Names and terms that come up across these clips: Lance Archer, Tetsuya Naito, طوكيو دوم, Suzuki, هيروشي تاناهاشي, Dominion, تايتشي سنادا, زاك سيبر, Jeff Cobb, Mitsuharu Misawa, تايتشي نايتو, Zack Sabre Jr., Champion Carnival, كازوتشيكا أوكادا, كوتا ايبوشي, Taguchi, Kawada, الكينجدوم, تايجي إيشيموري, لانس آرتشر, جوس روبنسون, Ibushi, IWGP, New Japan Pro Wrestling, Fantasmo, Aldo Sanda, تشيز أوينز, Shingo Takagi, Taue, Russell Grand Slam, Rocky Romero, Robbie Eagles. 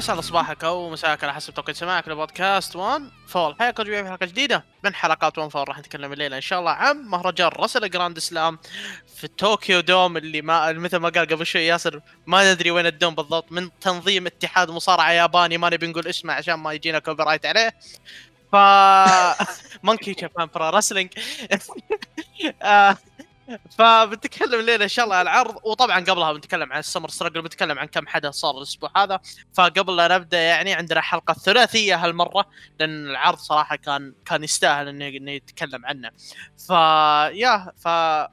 يسعد صباحك او مساك على حسب توقيت سماعك لبودكاست 1 فول. حياكم جميعا في حلقه جديده من حلقات 1 فول. راح نتكلم الليله ان شاء الله عن مهرجان رسل جراند سلام في طوكيو دوم، اللي ما مثل ما قال قبل شوي ياسر ما ندري وين الدوم بالضبط، من تنظيم اتحاد مصارعه ياباني ما نبي نقول اسمه عشان ما يجينا كوبي رايت عليه. ف مونكي جابان برا رسلينج. فبنتكلم الليله ان شاء الله على العرض، وطبعا قبلها بنتكلم عن السمر ستراجل، بنتكلم عن كم حدث صار الاسبوع هذا. فقبل لا نبدا يعني عندنا حلقه ثلاثيه هالمره، لان العرض صراحه كان يستاهل انه يتكلم عنه.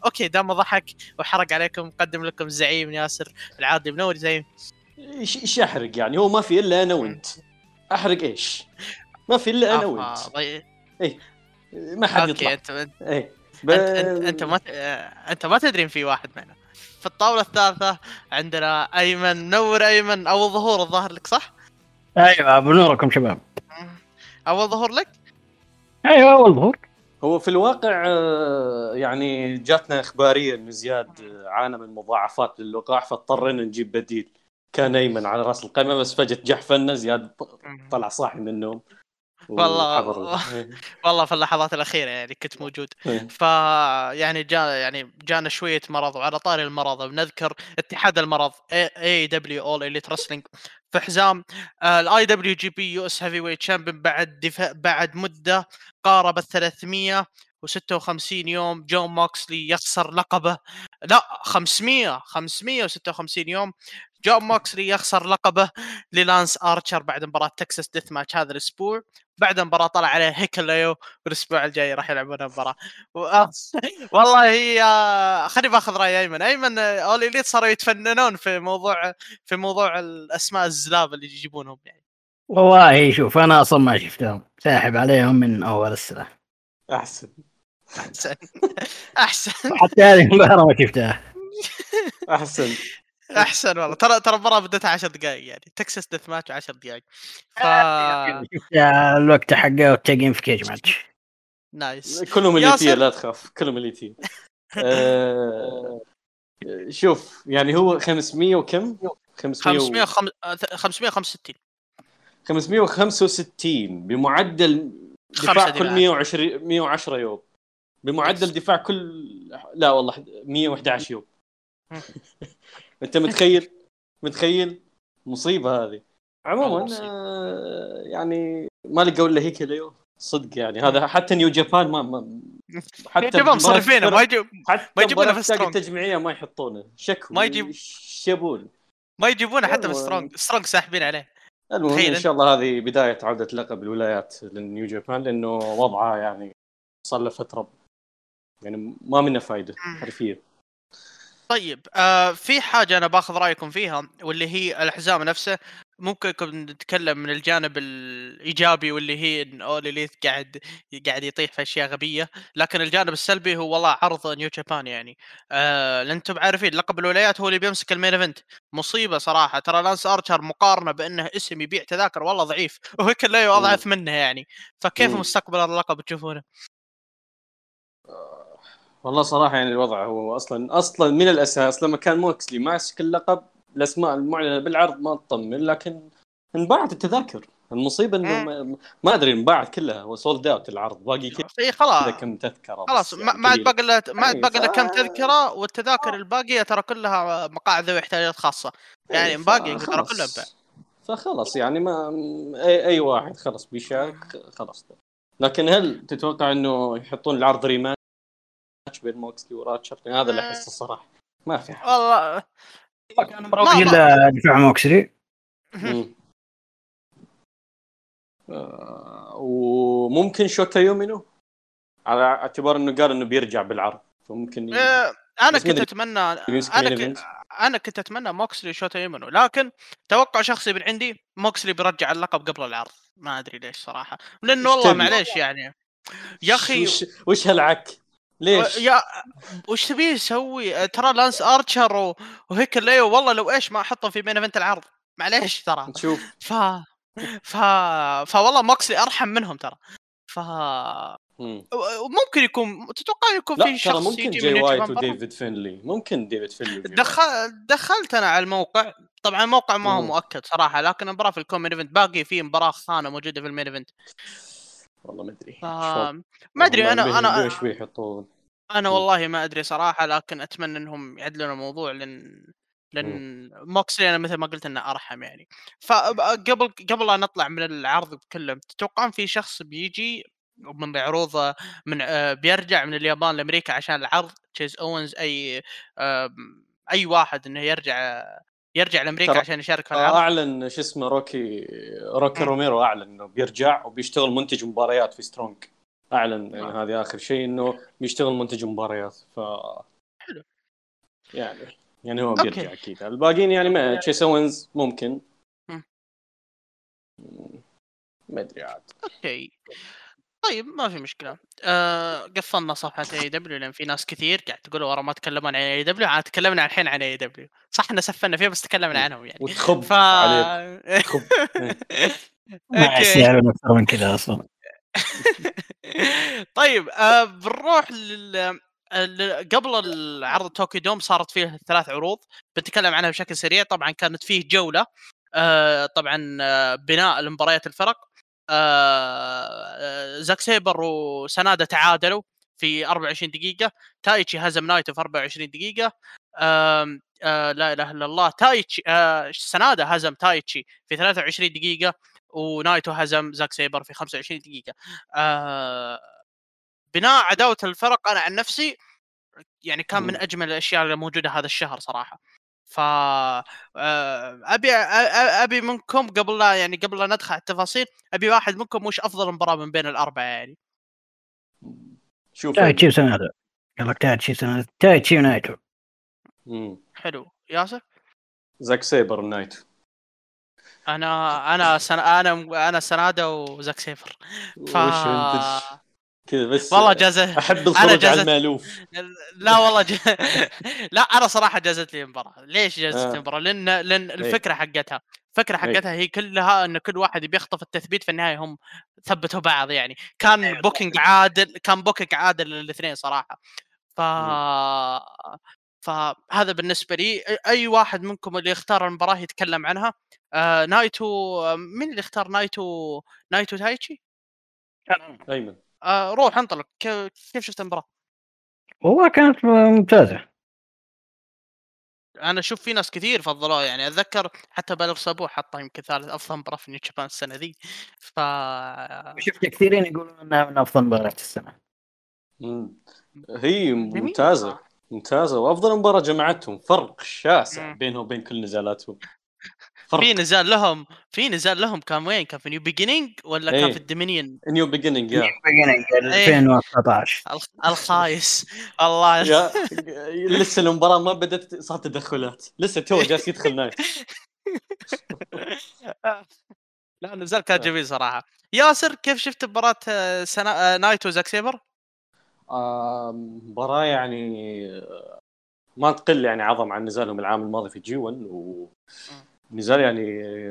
اوكي دام ضحك وحرق عليكم، قدم لكم الزعيم ياسر العادي منور. زعيم ايش احرق يعني؟ هو ما في الا انا وانت. احرق ايش؟ ما في الا انا وانت. اي ما حد يطلع. انت ما تدري في واحد معنا في الطاوله الثالثه. عندنا ايمن. نور ايمن، اول ظهور الظاهر لك صح؟ ايوه بنوركم شباب. اول ظهور لك؟ ايوه اول ظهور. هو في الواقع يعني جاتنا اخباريه ان زياد عانى من مضاعفات للوقاع، فاضطرينا نجيب بديل. كان ايمن على راس القائمه بس فجت جحفلنا، زياد طلع صاحي من النوم. والله في اللحظات الأخيرة يعني كنت موجود. فيعني جانا شوية مرض. وعلى طاري المرض بنذكر اتحاد المرض AEW All Elite Wrestling في حزام IWGP US Heavyweight Champion بعد مدة قارب 356 يوم. جون ماكسلي يخسر لقبه، لا 556 يوم جون ماكسلي يخسر لقبه للانس آرتشر بعد مباراة تكساس ديث ماتش هذا الأسبوع. بعد مباراة طلع عليه هيكليو، والأسبوع الجاي راح يلعبون مباراة. والله هي خليني باخذ رأي أيمن. أول إليت صاروا يتفننون في موضوع الأسماء الزلاب اللي يجيبونهم يعني. والله شوف أنا أصلا ما شفتهم، ساحب عليهم من أول السنة. أحسن حتى هذه المباراة ما شفتها. أحسن والله. ترى المباراة بدتها 10 دقائق يعني، تكساس ديث ماتش 10 دقائق. شفتها الوقت حقه والتقييم في كيج ماتش نايس. كلهم اللي فيه لا تخاف، كلهم اللي فيه. شوف يعني هو 500 وكم 565 بمعدل دفاع كل 110 يوم، بمعدل دفاع كل لا والله 111 يوم. انت متخيل مصيبه هذه. عموما يعني ما لقوا الا هيك اليوم صدق يعني. هذا حتى نيو جابان ما حتى مصرفينه ما يجيبونه في سترونج التجميعيه، ما يحطونه شكو ما يجيبونه حتى في سترونج ساحبين عليه. المهم ان شاء الله هذه بدايه عوده لقب الولايات للنيو جابان، لانه وضعها يعني صار له فتره يعني ما منه فايده حرفيا. طيب في حاجة أنا باخذ رأيكم فيها، واللي هي الحزام نفسه. ممكن نتكلم من الجانب الإيجابي، واللي هي إن أول إليت قاعد يطيح في أشياء غبية، لكن الجانب السلبي هو والله عرض نيو جابان يعني. لأنتم عارفين لقب الولايات هو اللي بيمسك المين ايفنت. مصيبة صراحة. ترى لانس آرتشر مقارنة بأنه اسم يبيع تذاكر والله ضعيف، وهيك اللي أضعف منه يعني. فكيف مستقبل اللقب تشوفونه؟ والله صراحة يعني الوضع هو أصلاً من الأساس لما كان موكسلي ماسك اللقب، الأسماء المعلنة بالعرض ما تطمن، لكن انباعت التذاكر. المصيبة إنه ما أدري انباعت كلها وسولد أوت العرض، باقي كم تذكرة خلاص يعني ما تبقى إلا كم تذكرة، والتذاكر الباقية ترى كلها مقاعد ذوي احتياجات خاصة يعني باقي ترى كلها. فخلاص يعني ما أي واحد خلاص بيشاك خلاص. لكن هل تتوقع إنه يحطون العرض ريمان بين موكسلي وراتشر؟ هذا اللي احسه الصراحه. ما في حاجة والله كان مروي الا دفاع موكسلي. وممكن شوكا يومينو على اعتبار انه قال انه بيرجع بالعرض، فممكن انا كنت اتمنى موكسلي شوكا يومينو، لكن توقع شخصي من عندي موكسلي بيرجع اللقب قبل العرض. ما ادري ليش صراحه، لانه والله معليش يعني يا اخي وش هالعك ليش؟ يا وش تبيه يسوي؟ ترى لانس آرتشر وهيك اللي والله لو ايش ما احطهم في مين ايفنت العرض معليش ترى. شوف والله موكسلي ارحم منهم ترى. ممكن يكون تتوقع في شخص ممكن يجي من ديفيد فينلي. ممكن ديفيد فينلي دخلت انا على الموقع طبعا موقع ما هو مؤكد صراحه، لكن مباراه في الكومين ايفنت باقي في مباراه خانه موجوده في المين ايفنت. والله ما ادري ما ادري انا ايش بيحطوا، انا والله ما ادري صراحه، لكن اتمنى انهم يعدلون الموضوع لأن موكسلي أنا مثل ما قلت أنه أرحم يعني. فقبل أن نطلع من العرض كله، تتوقعون في شخص بيجي من عروضه من بيرجع من اليابان لأمريكا عشان العرض؟ تشيز أوينز، أي واحد إنه يرجع لأمريكا عشان يشارك في العرض؟ أعلن شو اسمه روكي روميرو أعلن إنه بيرجع وبيشتغل منتج مباريات في سترونج. أعلن يعني هذه آخر شيء إنه بيشتغل منتج مباريات. حلو يعني هو بيرجع أكيد. الباقين يعني ما تشيس أوينز ممكن ما أدري عاد. أوكي طيب ما في مشكلة. قفلنا صفحة اي دبليو لأن في ناس كثير قاعد تقولوا ورا ما تكلمنا عن اي دبليو، عاد تكلمنا الحين عن اي دبليو صح، احنا سفنا فيها بس تكلمنا عنهم يعني. وتخب عليك تخب ما يسيعلون أكثر من كذا أصلا. طيب بنروح قبل العرض توكيو دوم صارت فيه 3 عروض بنتكلم عنها بشكل سريع. طبعا كانت فيه جولة، طبعا بناء المباريات الفرق، زاك سيبر وسنادا تعادلوا في 24 دقيقة، تايتشي هزم نايتو في 24 دقيقة، لا إله إلا الله، تايتشي سنادا هزم تايتشي في 23 دقيقة، ونايتو هزم زاك سيبر في 25 دقيقة. بناء عداوة الفرق أنا عن نفسي يعني كان من أجمل الأشياء اللي موجودة هذا الشهر صراحة. أبي منكم قبل لا ندخل على التفاصيل، أبي واحد منكم وش أفضل مباراة من بين الأربعة يعني؟ شوف تايتشي سنادا، يلا تايتشي نايتو. حلو ياسر. زاك سيبر نايتو. أنا سنادا وزاك سيبر. بس والله جازت، احب الخروج على المالوف. لا والله لا انا صراحه جازت لي المباراه. ليش جازت المباراه؟ لان الفكره حقتها هي كلها ان كل واحد بيخطف التثبيت، في النهايه هم ثبتوا بعض يعني. كان بوكينج عادل، للاثنين صراحه. فهذا بالنسبه لي. اي واحد منكم اللي يختار المباراه يتكلم عنها. نايتو، من اللي اختار نايتو تايتشي؟ ايمن روح انطلق، كيف شفت المباراة؟ والله كانت ممتازة. أنا أشوف في ناس كثير فضلوها يعني. أتذكر حتى بالغ صابوه حطها يمكن 3 أفضل مباراة في نيو جابان السنة ذي. شفت كثيرين يقولون أنها من أفضل مباراة السنة. هي ممتازة ممتازة، وأفضل مباراة جمعتهم، فرق شاسع بينهم وبين كل نزالاتهم. في نزال لهم كان وين؟ كان في نيو بيجينينج ولا كان في الدومينيون؟ نيو بيجينينج 2019 الخايس. الله لسه المباراة ما بدت، صارت تدخلات لسه، تو جالس يدخل نايت. لا النزال كان جميل صراحة. ياسر كيف شفت مباراة نايت وزاك سيبر؟ مباراة يعني ما تقل يعني عظم عن نزالهم العام الماضي في جي 1. نزال يعني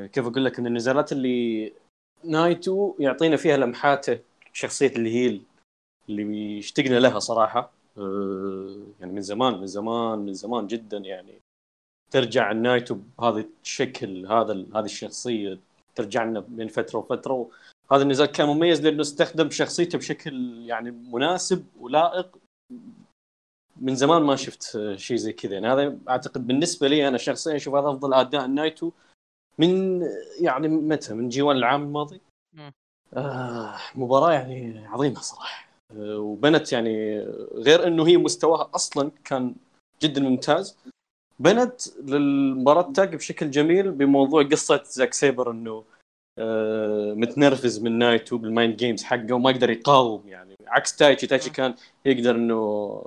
كيف أقول لك، إن النزالات اللي نايتو يعطينا فيها لمحات شخصية الهيل اللي اشتقنا لها صراحة يعني من زمان جدا يعني. ترجع النايتو بهذا الشكل، هذه الشخصية ترجعنا من فترة وفترة. هذا النزال كان مميز لأنه استخدم شخصيته بشكل يعني مناسب ولائق. من زمان ما شفت شيء زي كذا يعني. هذا أعتقد بالنسبة لي أنا شخصيا أشوف هذا أفضل أداء النايتو من يعني متى، من جي 1 العام الماضي. مباراة يعني عظيمة صراحة، وبنت يعني غير أنه هي مستواها أصلا كان جدا ممتاز، بنت للمباراة تاج بشكل جميل بموضوع قصة زاك سيبر أنه متنرفز من نايتو بالمايند جيمز حقه وما يقدر يقاوم يعني، عكس تايتشي كان يقدر أنه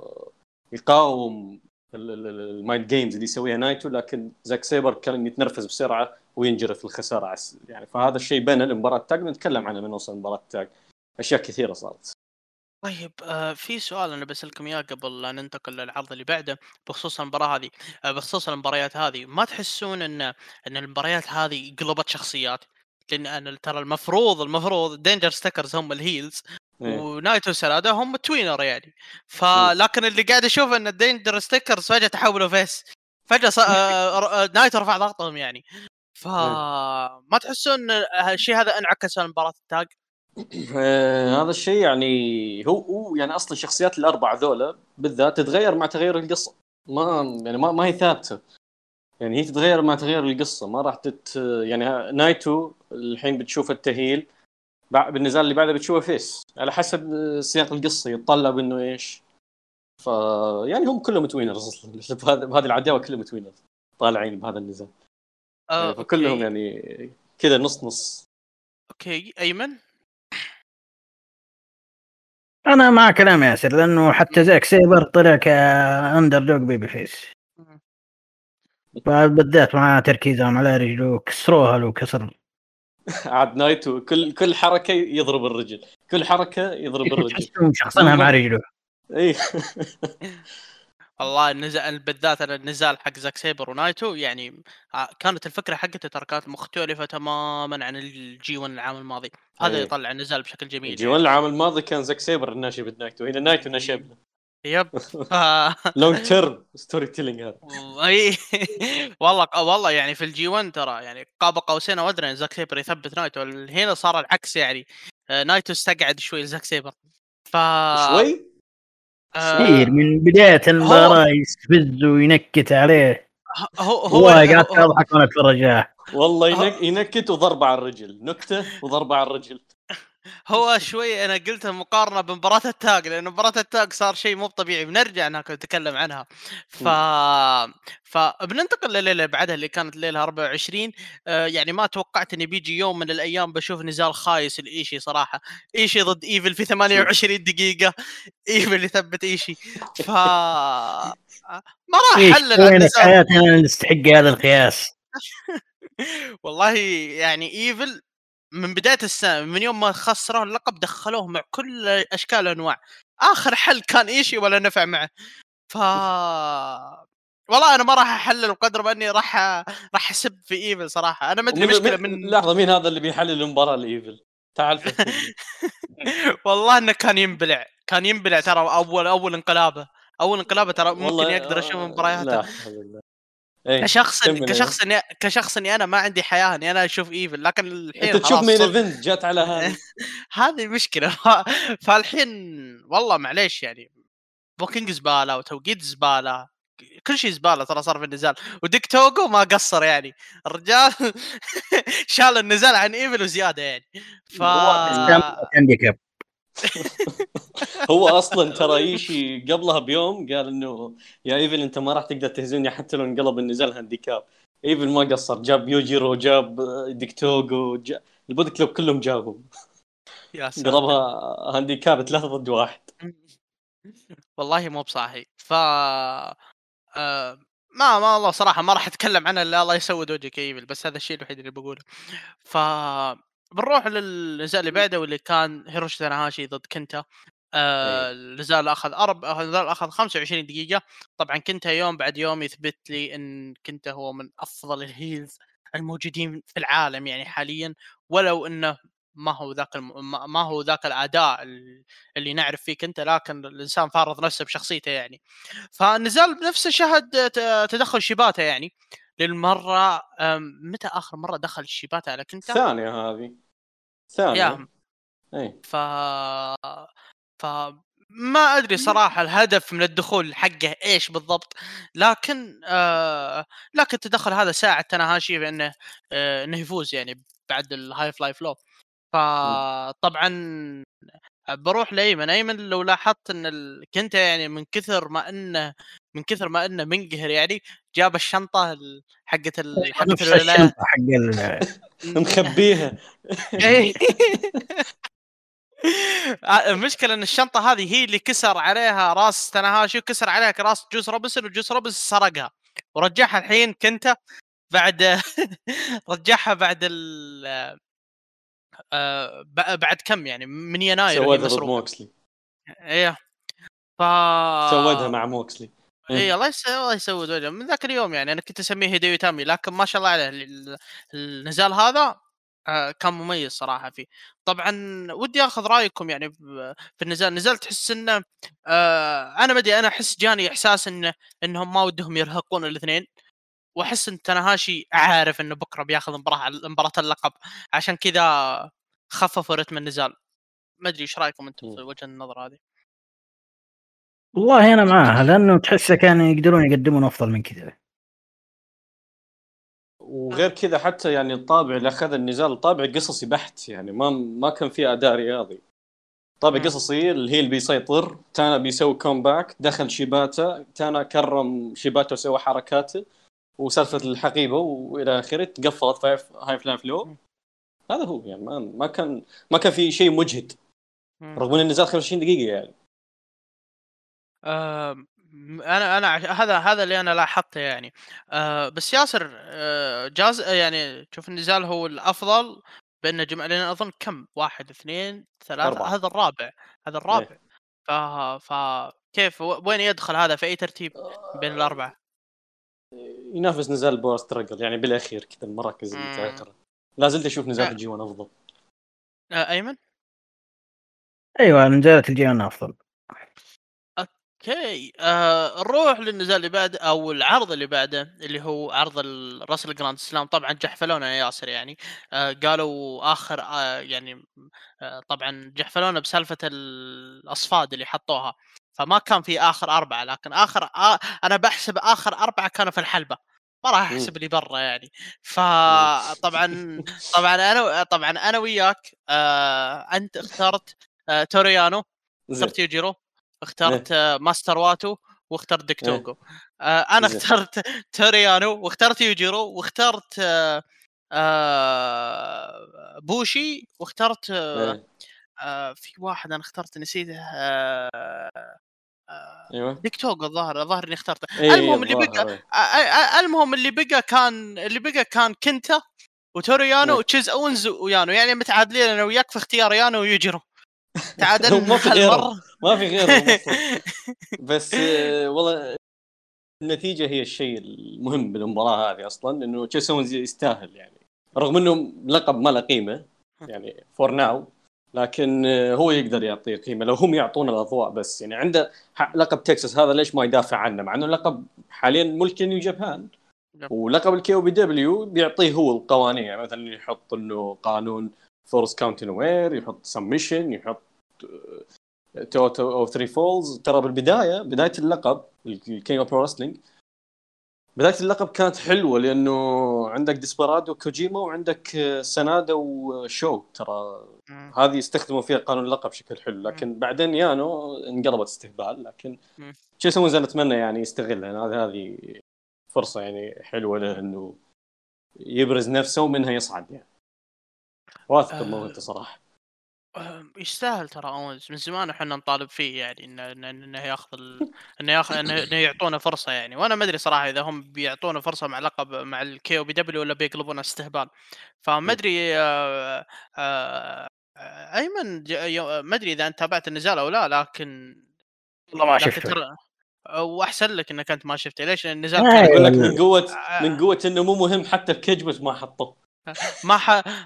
يقاوم المايند جيمز اللي يسويها نايتو، لكن زاك سيبر كان يتنرفز بسرعة وينجرف الخسارة يعني. فهذا الشيء بين المباراة التاج نتكلم عنه من وصل المباراة التاج، أشياء كثيرة صارت. طيب في سؤال أنا بسألكم إياه قبل لا ننتقل للعرض اللي بعده بخصوص المباراة هذه، بخصوص المباريات هذه، ما تحسون أن المباريات هذه قلبت شخصيات؟ لأن أنا ترى المفروض دينجر ستيكرز هم الهيلز ونايتو سنادا هم توينر يعني، لكن اللي قاعد أشوف أن الدينجر ستيكرز فجأة تحولوا فيس فجأة نايتو رفع ضغطهم يعني. فما تحسون الشيء هذا انعكس على مباراة التاج؟ هذا الشيء يعني هو يعني اصلا شخصيات الاربعه ذولا بالذات تتغير مع تغير القصه، ما هي ثابته يعني، هي تتغير مع تغير القصه، ما راح يعني نايتو الحين بتشوف التهيل، بالنزال اللي بعده بتشوفه فيس، على حسب سياق القصه يتطلب انه ايش. ف يعني هم كلهم توينرز بهذه العداوه، كلهم توينرز طالعين بهذا النزال. فكلهم يعني كذا نص نص. اوكي ايمن، أنا مع كلام ياسر، لأنه حتى زاك سيبر طلع كأندردوغ بيبي فيس، فبالذات مع تركيزهم على رجله كسروها لو كسر عاد نايتو كل حركة يضرب الرجل، كل حركة يضرب الرجل شخصنها مع رجله. إيه والله النزال بالذات، أنا النزال حق زاك سيبر ونايتو يعني كانت الفكرة حقته تركات مختلفة تماما عن الجي 1 العام الماضي، هذا أيه. يطلع النزال بشكل جميل. الجي 1 العام الماضي كان زاك سيبر الناشب نايتو، هنا نايتو ناشب. يب لونج تيرم ستوري تيلينج هذا. اي والله يعني في الجي 1 ترى يعني قاب قوسين او ادري زاك سيبر يثبت نايتو، هنا صار العكس يعني، نايتو استقعد شوي زاك سيبر شوي صير من بداية المباراة يستفز وينكت عليه. هو قاعد أضحك وأنا أتفرج عليه والله، ينكت وضرب على الرجل، نكتة وضرب على الرجل. هو شوي أنا قلت مقارنة بمباراة التاج، لأن مباراة التاج صار شيء مو طبيعي، بنرجع هناك نتكلم عنها. فبننتقل لليلة بعدها اللي كانت ليلة 24. يعني ما توقعت إني بيجي يوم من الأيام بشوف نزال خايس الإيشي صراحة، إيشي ضد إيفل في 28 دقيقة، إيفل اللي ثبت إيشي. ما راح حل النزال، حياتنا نستحق هذا القياس. والله يعني إيفل من بداية السنة، من يوم ما خسروا اللقب دخلوه مع كل أشكال وأنواع، آخر حل كان إيشي ولا نفع معه. والله أنا ما راح أحلل بقدر ما أني راح أسب في إيفل صراحة. أنا ما أدري مشكلة من لحظة مين هذا اللي بيحلل المباراة لإيفل، تعال. والله أنه كان ينبلع ترى. أول انقلابه ترى ممكن يقدر أشوف مبارياته. أيه. كشخص اني انا ما عندي حياه اني انا اشوف ايفل، لكن الحين انت تشوف مين ايفنت جات على هذا. هذه المشكله. فالحين والله معليش يعني بوكينج زباله وتوقيت زباله، كل شيء زباله ترى صار في النزال. وديك توغو ما قصر يعني، الرجال شال النزال عن ايفل وزياده يعني. هو اصلا ترى ايشي قبلها بيوم قال انه يا ايفل انت ما راح تقدر تهزمني حتى لو انقلب النزال هانديكاب. ايفل ما قصر، جاب يوجيرو، جاب ديكتوغو، البودي كلوب كلهم جابهم، يا سلام، ضربها هانديكاب 3-1. والله مو بصاحي. ف ما والله صراحه ما راح اتكلم عنه الا الله يسود وجهك ايفل، بس هذا الشيء الوحيد اللي بقوله. ف بنروح للنزال اللي بعده واللي كان هيروشي تاناهاشي ضد كنتا. النزال اخذ 25 دقيقه. طبعا كنتا يوم بعد يوم يثبت لي ان كنتا هو من افضل الهيلز الموجودين في العالم يعني حاليا، ولو انه ما هو ذاك الاداء اللي نعرف فيه كنتا، لكن الانسان فارض نفسه بشخصيته يعني. فالنزال بنفسه شهد تدخل شيباتا يعني للمرة. متى آخر مرة دخل شيباتا على كنتا؟ ثانية. أي. ما أدري صراحة الهدف من الدخول حقه إيش بالضبط، لكن التدخل هذا ساعد تاناهاشي بأنه إنه يفوز يعني بعد الهاي فلاي فلو. فطبعا بروح لأيمن لو لاحظت ان كنتا يعني من كثر ما انه منقهر يعني جاب الشنطه حقه الولايات مخبيها. المشكله ان الشنطه هذه هي اللي كسر عليها راس تاناهاشي وكسر عليها راس جوس روبنسون، وجوس روبنسون سرقها ورجعها الحين كنتا بعد رجعها بعد كم يعني من يناير سوادها ضد موكسلي. ايه سوادها مع موكسلي. ايه الله يسود وجهه. من ذاك اليوم يعني انا كنت اسميه هيديو تامي، لكن ما شاء الله عليه النزال هذا كان مميز صراحه فيه. طبعا ودي اخذ رايكم يعني في النزال تحس انه انا احس جاني احساس انهم ما ودهم يرهقون الاثنين، واحس ان تاناهاشي عارف انه بكره بياخذ مباراه اللقب، عشان كذا خففوا رتم النزال. ما ادري ايش رايكم انتم في وجهه النظر هذه؟ والله انا معاها، لانه تحسه كان يقدرون يقدمون افضل من كذا، وغير كذا حتى يعني الطابع اللي اخذ النزال طابع قصصي بحت، يعني ما كان فيه اداء رياضي، طابع قصصي اللي هي اللي بيسيطر، تانا بيسوي كومباك، دخل شيباتا، تانا كرم شيباتا وسوى حركاته وسالفه الحقيبه والى اخره، تقفلت هاي فلان فلو. هذا هو يعني ما كان في شيء مجهد رغم ان النزال 25 دقيقه يعني. انا هذا اللي انا لاحظته يعني. بس ياسر جاز يعني شوف النزال هو الافضل بأن لنا اظن كم 1 2 3 4. هذا الرابع كيف وين يدخل هذا في اي ترتيب بين الاربعه؟ ينافس نزال بور ستراجل يعني بالاخير كذا المراكز المتاخره. لا زلت اشوف نزال الجيوان افضل. ايمن ايوه نزالة الجيوان افضل. اوكي نروح للنزال اللي بعد او العرض اللي بعده اللي هو عرض الرسل جراند سلام. طبعا جحفلونا يا ياسر يعني، قالوا اخر يعني طبعا جحفلونا بسالفه الاصفاد اللي حطوها، فما كان في اخر اربعه، لكن اخر انا بحسب اخر اربعه كانوا في الحلبه، ما راح احسب اللي برا يعني. فطبعا طبعا انا وياك انت اخترت توريانو، اخترت يوجيرو، اخترت ماستر واتو، واخترت دكتوغو. انا اخترت توريانو، واخترت يوجيرو، واخترت بوشي، واخترت في واحد انا اخترت نسيته، دكتوغو الظاهر اني اخترته. المهم اللي بقى كان كنتا وتوريانو وتشيز اونز ويانو، يعني متعادلين انا وياك في اختيار يانو ويوجيرو. تعادل ما في غيره بس والله النتيجه هي الشيء المهم بالمباراه هذه اصلا، انه تشيسونز يستاهل يعني، رغم انه لقب ما له قيمه يعني فور ناو، لكن هو يقدر يعطيه قيمه لو هم يعطونا الاضواء بس. يعني عنده لقب تكساس، هذا ليش ما يدافع عنه مع انه لقب حاليا ملك نيو جابان، ولقب الكيو بي دبليو بيعطيه هو القوانين، يعني مثلا يحط انه قانون فورس كاونتين وير، يحط سميشن، يحط توتو او 3 فولز. ترى بالبدايه بدايه اللقب الكينج اوف رستلينج، بدايه اللقب كانت حلوه لانه عندك ديسبرادو وكوجيما وعندك سنادا وشو، ترى هذه يستخدموا فيها قانون اللقب بشكل حلو، لكن بعدين يانو انقلبت استهبال. لكن شو يسوون؟ انا اتمنى يعني يستغلها، هذه فرصه يعني حلوه لانه يبرز نفسه ومنها يصعد يعني. واثق منه انت صراحه، يستاهل ترى اونز، من زمان احنا نطالب فيه يعني انه ياخذ انه يعطونا فرصه يعني. وانا ما ادري صراحه اذا هم بيعطونا فرصه مع لقب مع الكي او بي دبليو ولا بيقلبونا استهبال، فما ادري. ايمن ما ادري اذا انت تابعت النزال او لا، لكن والله ما شفته، واحسن لك انك انت ما شفته. ليش؟ لان النزال يقول لك من قوه انه مو مهم، حتى الكيج بس ما حطه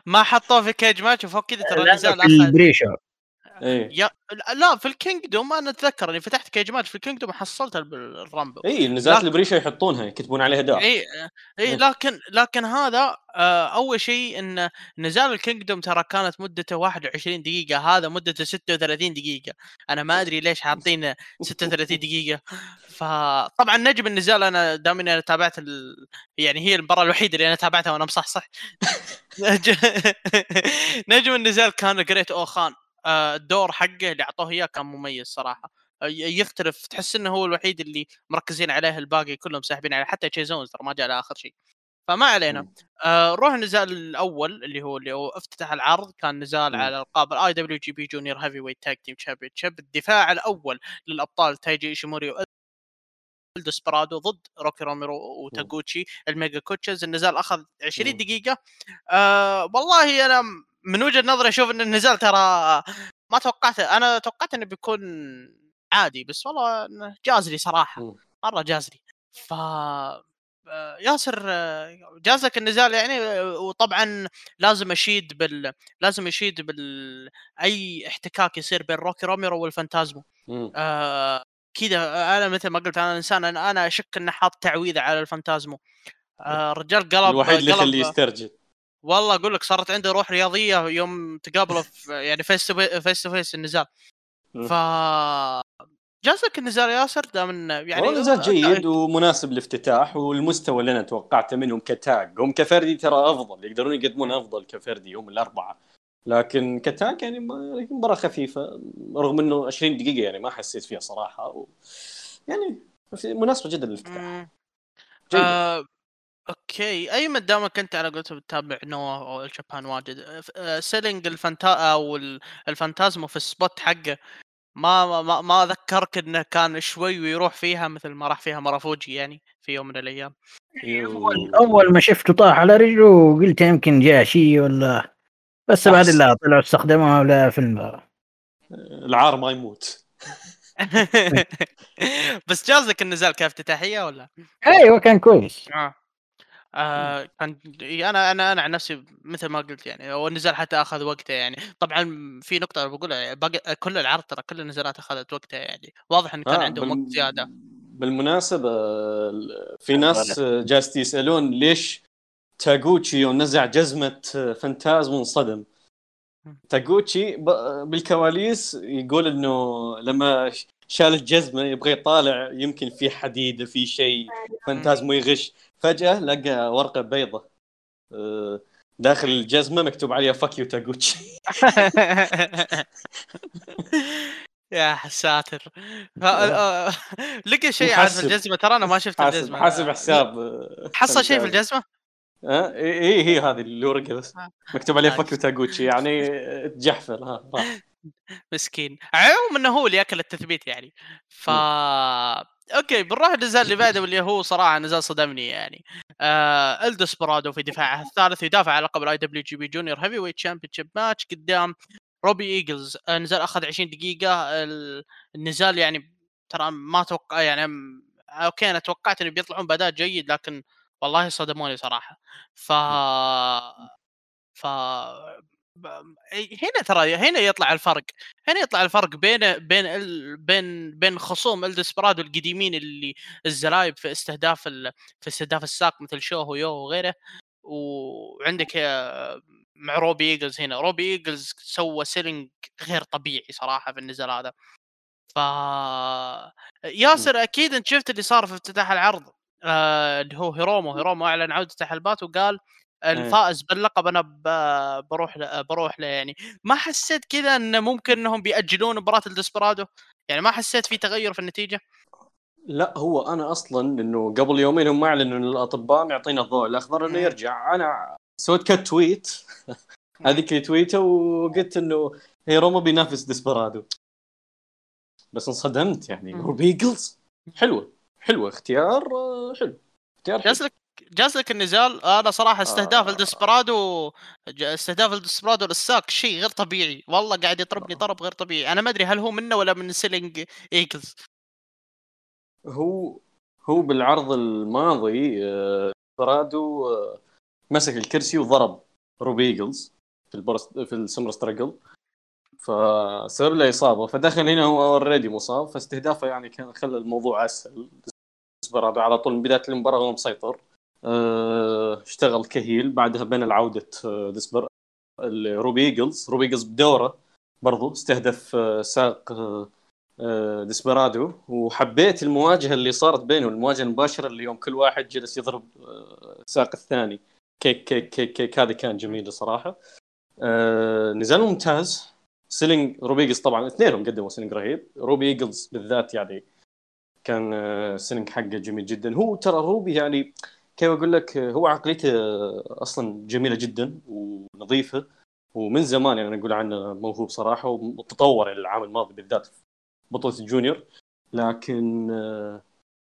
ما حطوه في كيج ماتش وفوق كذا. ترى النزال اخر لا في الكينجدوم، انا اتذكر اني فتحت كيج ماتش في الكينجدوم حصلتها بالرامبل. اي النزالات البريشه يحطونها يكتبون عليها دار. اي لكن هذا اول شيء ان نزال الكينجدوم ترى كانت مدته 21 دقيقه، هذا مدته 36 دقيقه، انا ما ادري ليش حاطين 36 دقيقه. فطبعا نجم النزال انا دام اني تابعت يعني هي المباراه الوحيده اللي انا تابعتها وانا مصحصح. نجم النزال كان جريت اوخان، الدور حقه اللي اعطوه اياه كان مميز صراحه، يختلف، تحس انه هو الوحيد اللي مركزين عليه، الباقي كلهم ساحبين عليه، حتى تشيزونز ترى ما جاء لاخر شيء. فما علينا، روح نزال الاول اللي هو افتتح العرض، كان نزال على القاب الاي دبليو جي بي جونيور هيفي ويت تاج تيم تشامبيونشيب، الدفاع الاول للابطال تايجي إيشيموري ديسبرادو ضد روكي روميرو وتاغوتشي الميجا كوتشز. النزال اخذ 20 دقيقه. والله انا من وجهة نظري أشوف أن النزال ترى ما توقعته، أنا توقعت أنه بيكون عادي، بس والله جاز لي صراحة، مرة جاز لي. ياسر جازك النزال يعني، وطبعا لازم أشيد بال أي احتكاك يصير بين روكي روميرو والفانتازمو كده. أنا مثل ما قلت أنا إنسان أنا أشك أنه حاط تعويذة على الفانتازمو، الرجال قلب الوحيد اللي خليه يسترجل. والله أقول لك صارت عنده روح رياضية يوم تقابله في يعني فيس النزال. فجازك النزال ياسر ده من يعني نزال جيد ومناسب للافتتاح والمستوى اللي أنا توقعته منهم كتاج. هم كفردي ترى أفضل، يقدرون يقدمون أفضل كفردي هم الأربعة، لكن كتاج يعني مباراة خفيفة رغم إنه 20 دقيقة يعني ما حسيت فيها صراحة يعني مناسبة جدا للافتتاح. اوكي ايمن دامك انت على قولتهم تتابع نوا او الجابان واجد سيلينج الفانتا او الفانتازمو في السبوت حقه ما ذكرك انه كان شوي ويروح فيها مثل ما راح فيها مرافوجي يعني في يوم من الايام. اول ما شفته طاح على رجله وقلت يمكن جاء شيء ولا، بس بعد الله طلعوا استخدموها ولا في المباراة العار ما يموت. بس جازك النزال كافتتاحية ولا؟ ايوه كان كويس. كان انا عن نفسي مثل ما قلت يعني، والنزال حتى اخذ وقته يعني. طبعا في نقطه بقولها، كل العرض ترى كل النزالات اخذت وقتها يعني، واضح ان كان عندهم وقت زياده. بالمناسبه في ناس جالس يسالون ليش تاغوتشي يوم نزع جزمه فانتازمو انصدم. تاغوتشي بالكواليس يقول انه لما شال الجزمه يبغى يطالع يمكن في حديد في شيء، فانتازمو يغش، فجأة لقى ورقة بيضة داخل الجزمة مكتوب عليها فاك يو تاغوتشي. يا ساتر لقى شيء عارف الجزمة، ترى أنا ما شفت الجزمة. حاسب حساب حصل شيء في الجزمة؟ إيه هي هذه الورقة بس مكتوب عليها فاك يو تاغوتشي يعني تجحفل. مسكين عيوم إنه هو اللي أكل التثبيت يعني. اوكي بنروح للنزال اللي بعده واللي هو صراحه نزال صدمني يعني. ألدو سبرادو في دفاعه الثالث يدافع على لقب الاي دبليو جي بي جونيور هيفي ويت تشامبيونشيب ماتش قدام روبي ايجلز. النزال اخذ 20 دقيقه. النزال يعني ترى ما توقع يعني، اوكي انا توقعت انه بيطلعون باداء جيد لكن والله صدموني صراحه. ف هنا ترى هنا يطلع الفرق بين خصوم الدسبرادو القديمين اللي الزلايب في استهداف الساق مثل شوهو يو وغيره، وعندك مع روبي ايجلز. هنا روبي ايجلز سوى سيلينج غير طبيعي صراحه في النزال هذا. ف ياسر اكيد انت شفت اللي صار في افتتاح العرض اللي هو هيرومو اعلن عودته حلبات وقال الفائز باللقب انا بروح له يعني. ما حسيت كذا انه ممكن انهم بيأجلون مباراة الدسبرادو يعني؟ ما حسيت في تغير في النتيجة؟ لا هو انا اصلا انه قبل يومين هم اعلنوا ان الاطباء معطينا الضوء الاخضر انه يرجع. انا سويت كتويت هذيك تويته وقلت انه هيرومو بينافس دسبرادو، بس انصدمت يعني. وبيجلز حلوة اختيار حلو. جازلك النزال انا صراحه استهداف الدسبرادو للساق شيء غير طبيعي والله، قاعد يطربني طرب غير طبيعي. انا ما ادري هل هو منه ولا من سيلينج ايجلز. هو بالعرض الماضي برادو مسك الكرسي وضرب روبي ايجلز في السمر ستراجل فسبب له اصابه، فدخل هنا هو اوريدي مصاب، فاستهدافه يعني كان خلى الموضوع اسهل. برادو على طول من بداية المباراة هو مسيطر، اشتغل كهيل. بعدها بين العودة ديسبر روبي إيجلز بدوره برضو استهدف ساق ديسبرادو. وحبيت المواجهة اللي صارت بينه، المواجهة المباشرة اللي يوم كل واحد جلس يضرب ساق الثاني كيك. هذا كان جميل صراحة. نزال ممتاز. سيلينج روبي إيجلز طبعا اثنينهم قدموا سيلينج رهيب. روبي إيجلز بالذات يعني كان سيلينج حقه جميل جدا. هو ترى روبي يعني كيف أقول لك، هو عقليته أصلا جميلة جدا ونظيفة، ومن زمان يعني نقول عنه موهوب صراحة، وتطور العام الماضي بالذات بطولة الجونيور. لكن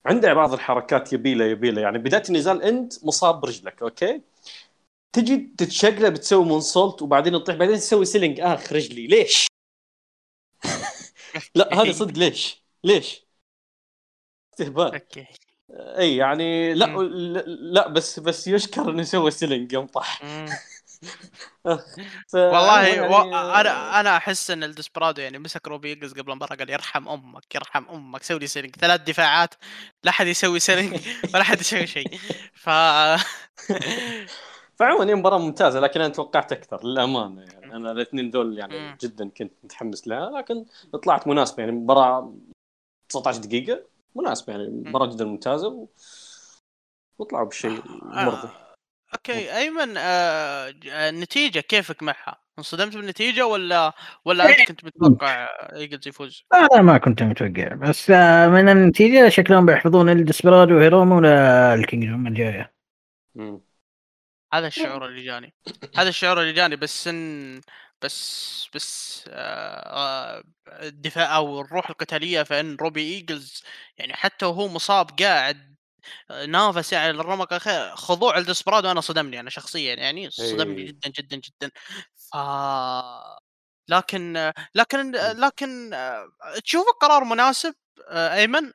عنده بعض الحركات يبيله يعني. بداية النزال أنت مصاب برجلك، أوكي، تجي تتشقله بتسوي منسولت وبعدين تطيح، بعدين تسوي سيلينج آخر رجلي. ليش؟ لا هذا صدق ليش؟ استهبال. اي يعني لا بس يشكر انه سوى سيلينج ينطح. والله يعني انا احس ان الدسبرادو يعني مسك روبي يقز قبل المباراه قال يرحم امك سوي لي سيلينج 3 دفاعات، لا احد يسوي سيلينج ولا احد يسوي شيء. ف فعموما مباراة ممتازة، لكن أنا توقعت أكثر للأمانة. يعني أنا الاثنين دول يعني جدا كنت متحمس لها، لكن طلعت مناسبة. يعني مباراة 19 دقيقة مناسبة، يعني مباراة جدا ممتازة وطلعوا بشيء مرضي. أوكي أيمن، النتيجة كيفك معها؟ انصدمت بالنتيجة ولا أنت كنت متوقع إيجلز يفوز؟ أنا ما كنت متوقع، بس من النتيجة شكلهم بيحفظون الديسبرادو وهيرومو للكينجدوم الجاية. هذا الشعور اللي جاني، بس إن بس الدفاع أو الروح القتالية، فإن روبي إيجلز يعني حتى وهو مصاب قاعد نافس على الرمق، خضوع لديسبرادو أنا صدمني، أنا شخصيا يعني صدمني جدا جدا جدا. لكن لكن لكن تشوف القرار مناسب أيمن؟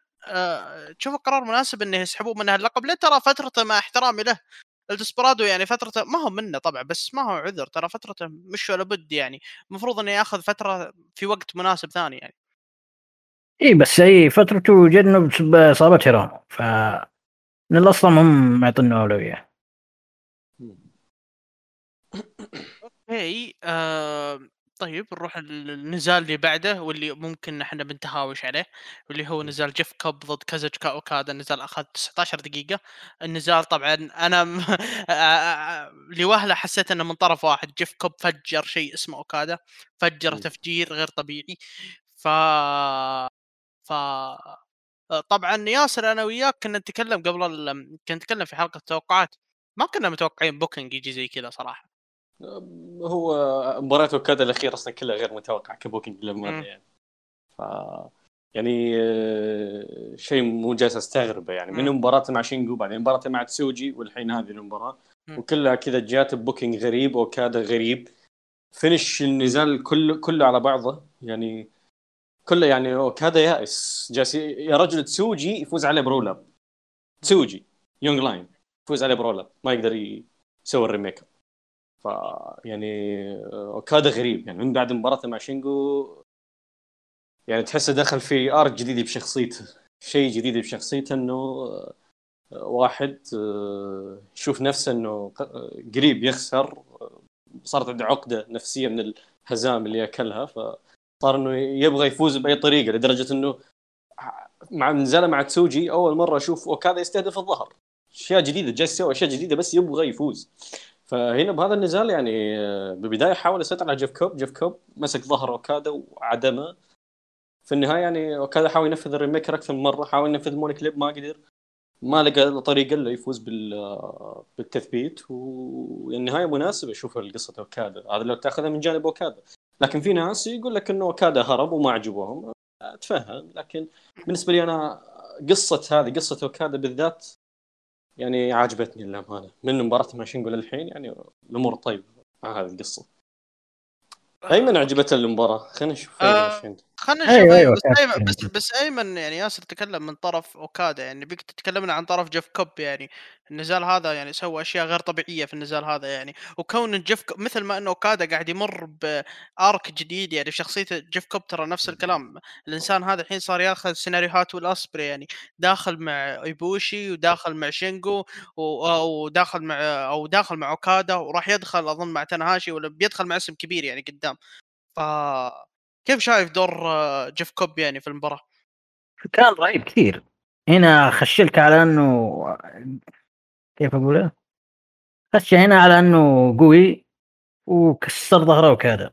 تشوف القرار مناسب إنه يسحبوه من هاللقب؟ ليه؟ ترى فترته مع احترامي له الديسبرادو يعني فترته ما هو منه طبعا، بس ما هو عذر، ترى فترته مش ولا بد، يعني مفروض إنه يأخذ فترة في وقت مناسب ثاني يعني. إيه بس أي فترته جنب صابت هيرامو، فمن الأصل هم معطينه أولوية. أوكي طيب نروح النزال اللي بعده، واللي ممكن إحنا بنتهاوش عليه، واللي هو نزال جيف كوب ضد كازوتشيكا أوكادا. النزال أخذ 19 دقيقة. النزال طبعا أنا لوهلة حسيت إنه من طرف واحد جيف كوب فجر شيء اسمه أوكادا، فجر تفجير غير طبيعي. طبعا ياسر انا وياك كنا نتكلم قبل كنا نتكلم في حلقه التوقعات، ما كنا متوقعين بوكينج يجي زي كذا صراحه. هو مباراته كذا الاخيره اصلا كلها غير متوقع كبوكينج للمره يعني، يعني شيء مو جالس استغربه يعني، من مباراته مع شينجو بعدين مباراته مع تسوجي والحين هذه المباراه، وكلها كذا جات بوكينج غريب وكذا غريب. فينش النزال كله على بعضه يعني، كله يعني أوكادا يائس جالس يا رجل. تسوجي يفوز عليه برولاب، تسوجي يونغ لاين يفوز عليه برولاب، ما يقدر يسوي الريميك. ف يعني أوكادا غريب يعني، من بعد مباراته مع شينجو يعني تحسه دخل في آرك جديد بشخصيته، شيء جديد بشخصيته، إنه واحد يشوف نفسه إنه قريب يخسر، صارت عنده عقدة نفسية من الهزام اللي أكلها، ف صار انه يبغى يفوز باي طريقه، لدرجه انه مع نزاله مع تسوجي اول مره اشوف وكذا يستهدف الظهر، اشياء جديده جاي يسوي، اشياء جديده بس يبغى يفوز. فهنا بهذا النزال يعني بالبدايه حاول يسيطر على جيف كوب، جيف كوب مسك ظهر وكذا وعدمه في النهايه يعني، وكذا حاول ينفذ الريميكر اكثر من مره، حاول ينفذ موني كليب ما قدر، ما لقى طريقه اللي يفوز بالتثبيت، والنهايه مناسبه. شوف القصه وكذا هذا لو تاخذها من جانب وكذا، لكن في ناس يقول لك انه وكادا هرب وما عجبهم، اتفهم، لكن بالنسبه لي انا قصه وكادا بالذات يعني عجبتني للامانه، من مباراه ما شنقول الحين يعني الامور طيبه مع هذه القصه. ايمن عجبته المباراه، خلينا نشوف أيوة. بس ايمن يعني ياسر تكلم من طرف وكادا، يعني بيك تتكلمنا عن طرف جيف كوب. يعني النزال هذا يعني سوى اشياء غير طبيعيه في النزال هذا يعني، وكون جيف مثل ما انه وكادا قاعد يمر بارك جديد يعني شخصيته، جيف كوب ترى نفس الكلام، الانسان هذا الحين صار ياخذ سيناريوهات والأسبري يعني، داخل مع ايبوشي وداخل مع شينجو وداخل مع وكادا، وراح يدخل اظن مع تاناهاشي، ولا بيدخل مع اسم كبير يعني قدام. ف كيف شايف دور جيف كوب يعني في المباراة؟ كان رهيب كثير هنا، خشلت على انه كيف اقوله، خش هنا على انه قوي وكسر ظهره وكذا،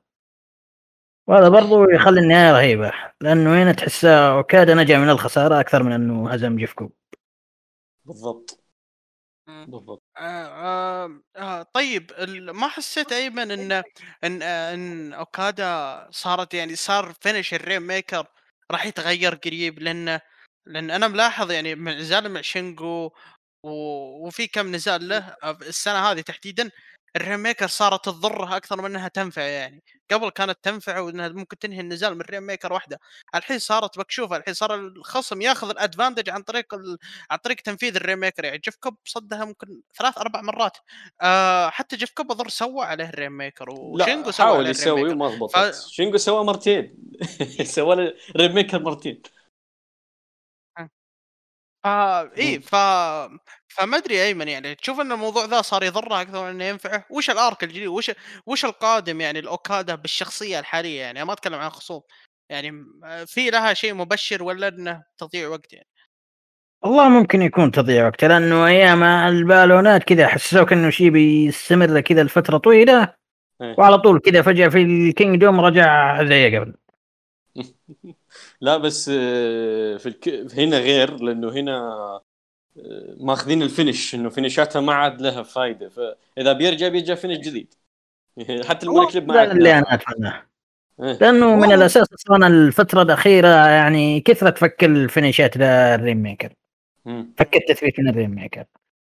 وهذا برضو يخلي النهاية رهيبة، لانه هنا تحس وكذا نجا من الخسارة اكثر من انه هزم جيف كوب. بالضبط. طيب ما حسيت ايمن ان اوكادا صارت يعني صار فينش الريم ميكر راح يتغير قريب، لان انا ملاحظ يعني من نزال مع شينجو وفي كم نزال له السنه هذه تحديدا، الريم ميكر صارت تضرها اكثر من انها تنفع يعني، قبل كانت تنفع وانها ممكن تنهي النزال من الريم ميكر واحده، الحين صارت مكشوفه، الحين صار الخصم ياخذ الادفانتج عن طريق تنفيذ الريم ميكر يعني. جيف كوب صدها ممكن 3-4 مرات، حتى جيف كوب اضر سوى عليه الريم ميكر، وشينجو سوى عليه الريم ميكر، شينجو سوى مرتين سوى الريم ميكر مرتين. ايه فما ادري ايمن، يعني تشوف ان الموضوع ذا صار يضره اكثر من انه ينفعه؟ وش الارك الجديد، وش القادم يعني الاوكادا بالشخصيه الحاليه؟ يعني ما اتكلم عن خصوم، يعني في لها شيء مبشر ولا انه تضييع وقت؟ يعني والله ممكن يكون تضييع وقت، لانه ايام البالونات كذا حسسوك انه شيء بيستمر كذا لفتره طويله وعلى طول كذا فجاه في الكينج دوم رجع زي قبل. لا بس هنا غير، لانه هنا ماخذين الفينش، انه فينيشاتها ما عاد لها فايده، فاذا بيرجع فينش جديد حتى المونوكليب ما عاد اللي انا اتمناه، لانه من الاساس اصلا الفتره الاخيره يعني كثره فك الفينيشات للريم ميكر، فك التثبيت من الريم ميكر،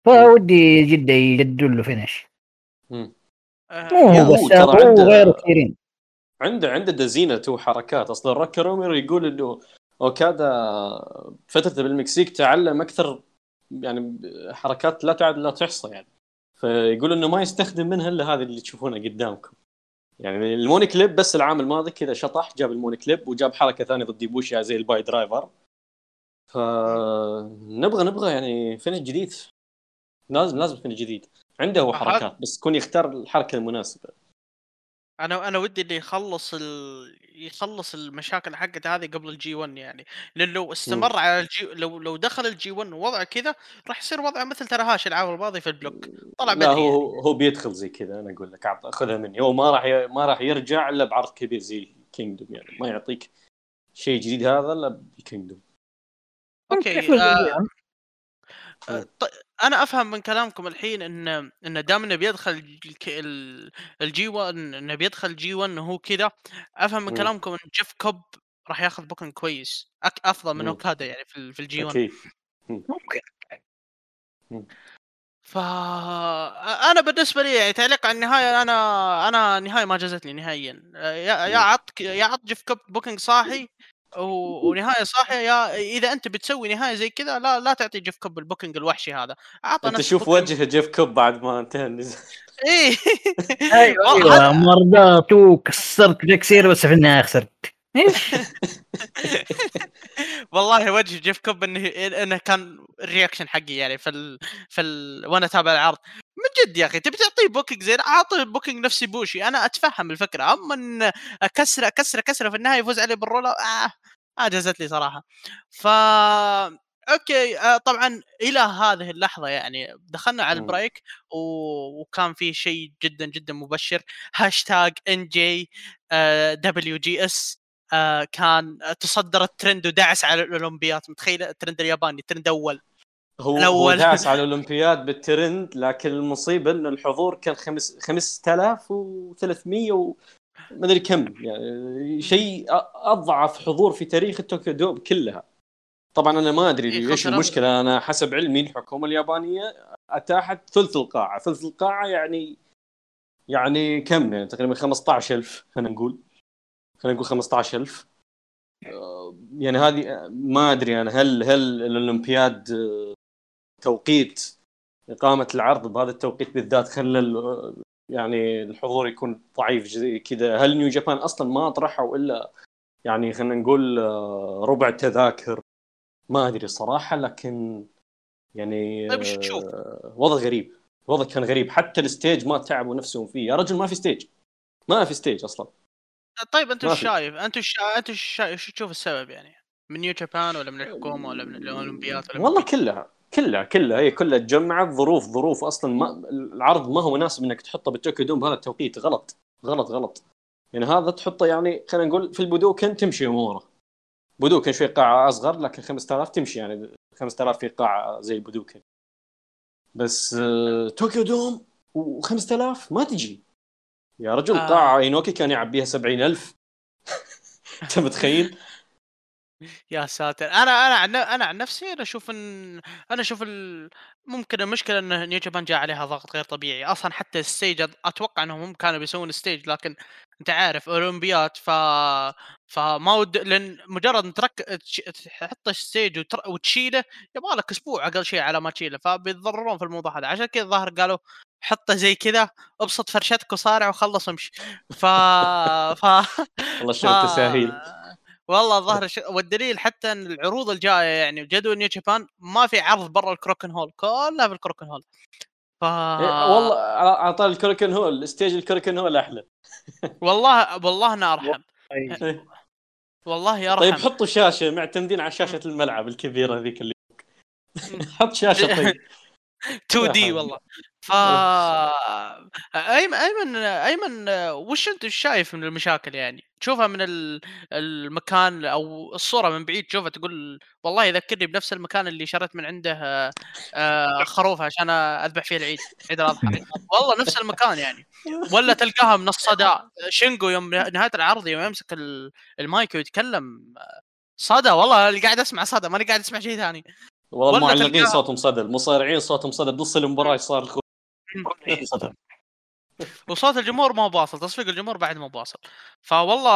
فودي جدا يجدوا له فينش. مو بس غير كثيرين عنده دزينه تو حركات اصلا. روكي روميرو يقول انه اوكادا فترته بالمكسيك تعلم اكثر، يعني حركات لا تعد لا تحصى يعني، فيقول انه ما يستخدم منها الا هذه اللي تشوفونها قدامكم. يعني الموني كليب بس العام الماضي كذا شطح، جاب الموني كليب وجاب حركه ثانيه ضد إيبوشي زي الباي درايفر. فنبغى يعني فينش جديد، لازم فينش جديد. عنده هو حركات بس كون يختار الحركه المناسبه. انا ودي اللي يخلص المشاكل حقته هذه قبل الجي 1، يعني لأنه لو استمر على الجي، لو دخل الجي 1 ووضع كذا راح يصير وضعه مثل تناهاشي العام الماضي في البلوك. طلع بدري، هو بيدخل زي كذا. انا اقول لك اخذها مني، هو ما راح يرجع الا بعرض كبير زي كينجدوم، يعني ما يعطيك شيء جديد هذا الا بكينجدوم. اوكي انا افهم من كلامكم الحين ان دام انه بيدخل الجي 1 انه بيدخل جي 1 هو كذا. افهم من كلامكم ان جيف كوب راح ياخذ بوكن كويس افضل من اوكادا يعني في الجي 1 ممكن. فانا بالنسبه لي يعني تعليق على النهايه، انا نهايه ما جازتني نهائيا. يا عط جيف كوب بوكينج صاحي ونهايه صاحيه. يا اذا انت بتسوي نهايه زي كذا لا تعطي جيف كوب البوكينج الوحشي هذا. انت شوف وجه جيف كوب بعد ما انتهى النزال. ايوه مرضى تو كسرت جكسير بس في النهايه خسرت. والله وجه جيف كوب انه كان الرياكشن حقي يعني في وانا اتابع العرض. من جد يا اخي تبي تعطيه بوكينج زين اعطيه بوكينج نفسي بوشي. انا اتفهم الفكره، اما ان كسره في النهايه يفوز عليه بالرولا عجزت لي صراحه. ف اوكي طبعا الى هذه اللحظه يعني دخلنا على البريك وكان في شيء جدا جدا مبشر. هاشتاج NJWGS كان تصدر الترند ودعس على الاولمبياد. متخيل الترند الياباني، ترند اول هو داس على الأولمبياد بالترند. لكن المصيبة إنه الحضور كان 5300 وما أدري كم، يعني شيء أضعف حضور في تاريخ التوكيو دوم كلها. طبعًا أنا ما أدري إيش المشكلة. أنا حسب علمي الحكومة اليابانية أتاحت ثلث القاعة يعني كم، يعني تقريبًا 15,000. خلينا نقول 15,000. يعني هذه ما أدري أنا هل الأولمبياد توقيت إقامة العرض بهذا التوقيت بالذات خلى يعني الحضور يكون ضعيف كذا. هل نيو جابان أصلاً ما طرحوا إلا يعني خلينا نقول ربع التذاكر؟ ما أدري صراحة، لكن يعني وضع كان غريب. حتى الستيج ما تعبوا نفسهم فيه يا رجل. ما في ستيج أصلاً. طيب انت ايش شايف؟ انت تشوف السبب يعني من نيو جابان ولا من الحكومه ولا من الاولمبياد ولا والله كلها هي كلها تجمعت ظروف اصلا. ما العرض ما هو مناسب انك تحطه بالتوكيو دوم بهذا التوقيت. غلط يعني. هذا تحطه يعني خلينا نقول في البودوكن تمشي اموره. بودوكن شوي قاعه اصغر لكن 5000 تمشي، يعني 5000 في قاعه زي البودوكن. بس توكيو دوم و5000 ما تجي يا رجل. قاعة اينوكي كان يعبيها 70,000. انت متخيل؟ يا ساتر. انا عن نفسي اشوف ممكن المشكله ان نيو جابان جاء عليها ضغط غير طبيعي اصلا. حتى الستيج اتوقع انهم كانوا بيسوون ستيج، لكن انت عارف اولمبيات فما ود، لان مجرد تحط ستيج وتشيله يبغى لك اسبوع اقل شيء على ما تشيله، فبيتضررون في الموضوع هذا. عشان كذا الظاهر قالوا حطه زي كذا، ابسط فرشتك وصارع وخلص امشي. والله شيء تساهيل. والله الظاهر والدليل حتى ان العروض الجايه يعني جدول نيو جابان ما في عرض برا الكروكن هول، كلها في الكروكن هول. والله على طار الكروكن هول، الستيج الكروكن هول احلى. والله انا ارحم. والله يا رحمة. طيب حطوا شاشه، معتمدين على شاشه الملعب الكبيره ذيك اللي حط شاشه طيب 2D والله. ايمن وش انت شايف من المشاكل؟ يعني تشوفها من المكان او الصوره من بعيد تشوفها تقول والله يذكرني بنفس المكان اللي شريت من عنده خروف عشان اذبح فيه عيد الاضحى، والله نفس المكان يعني، ولا تلقاها من الصدى. شينجو يوم نهايه العرض يوم يمسك المايك ويتكلم صدى، والله اللي قاعد اسمع صدى، ماني قاعد اسمع شيء ثاني. والله المعلقين صوتهم صدى، المصارعين صوتهم صدى، نص المباراه صار وصوت الجمهور ما باصل، تصفيق الجمهور بعد ما باصل. فوالله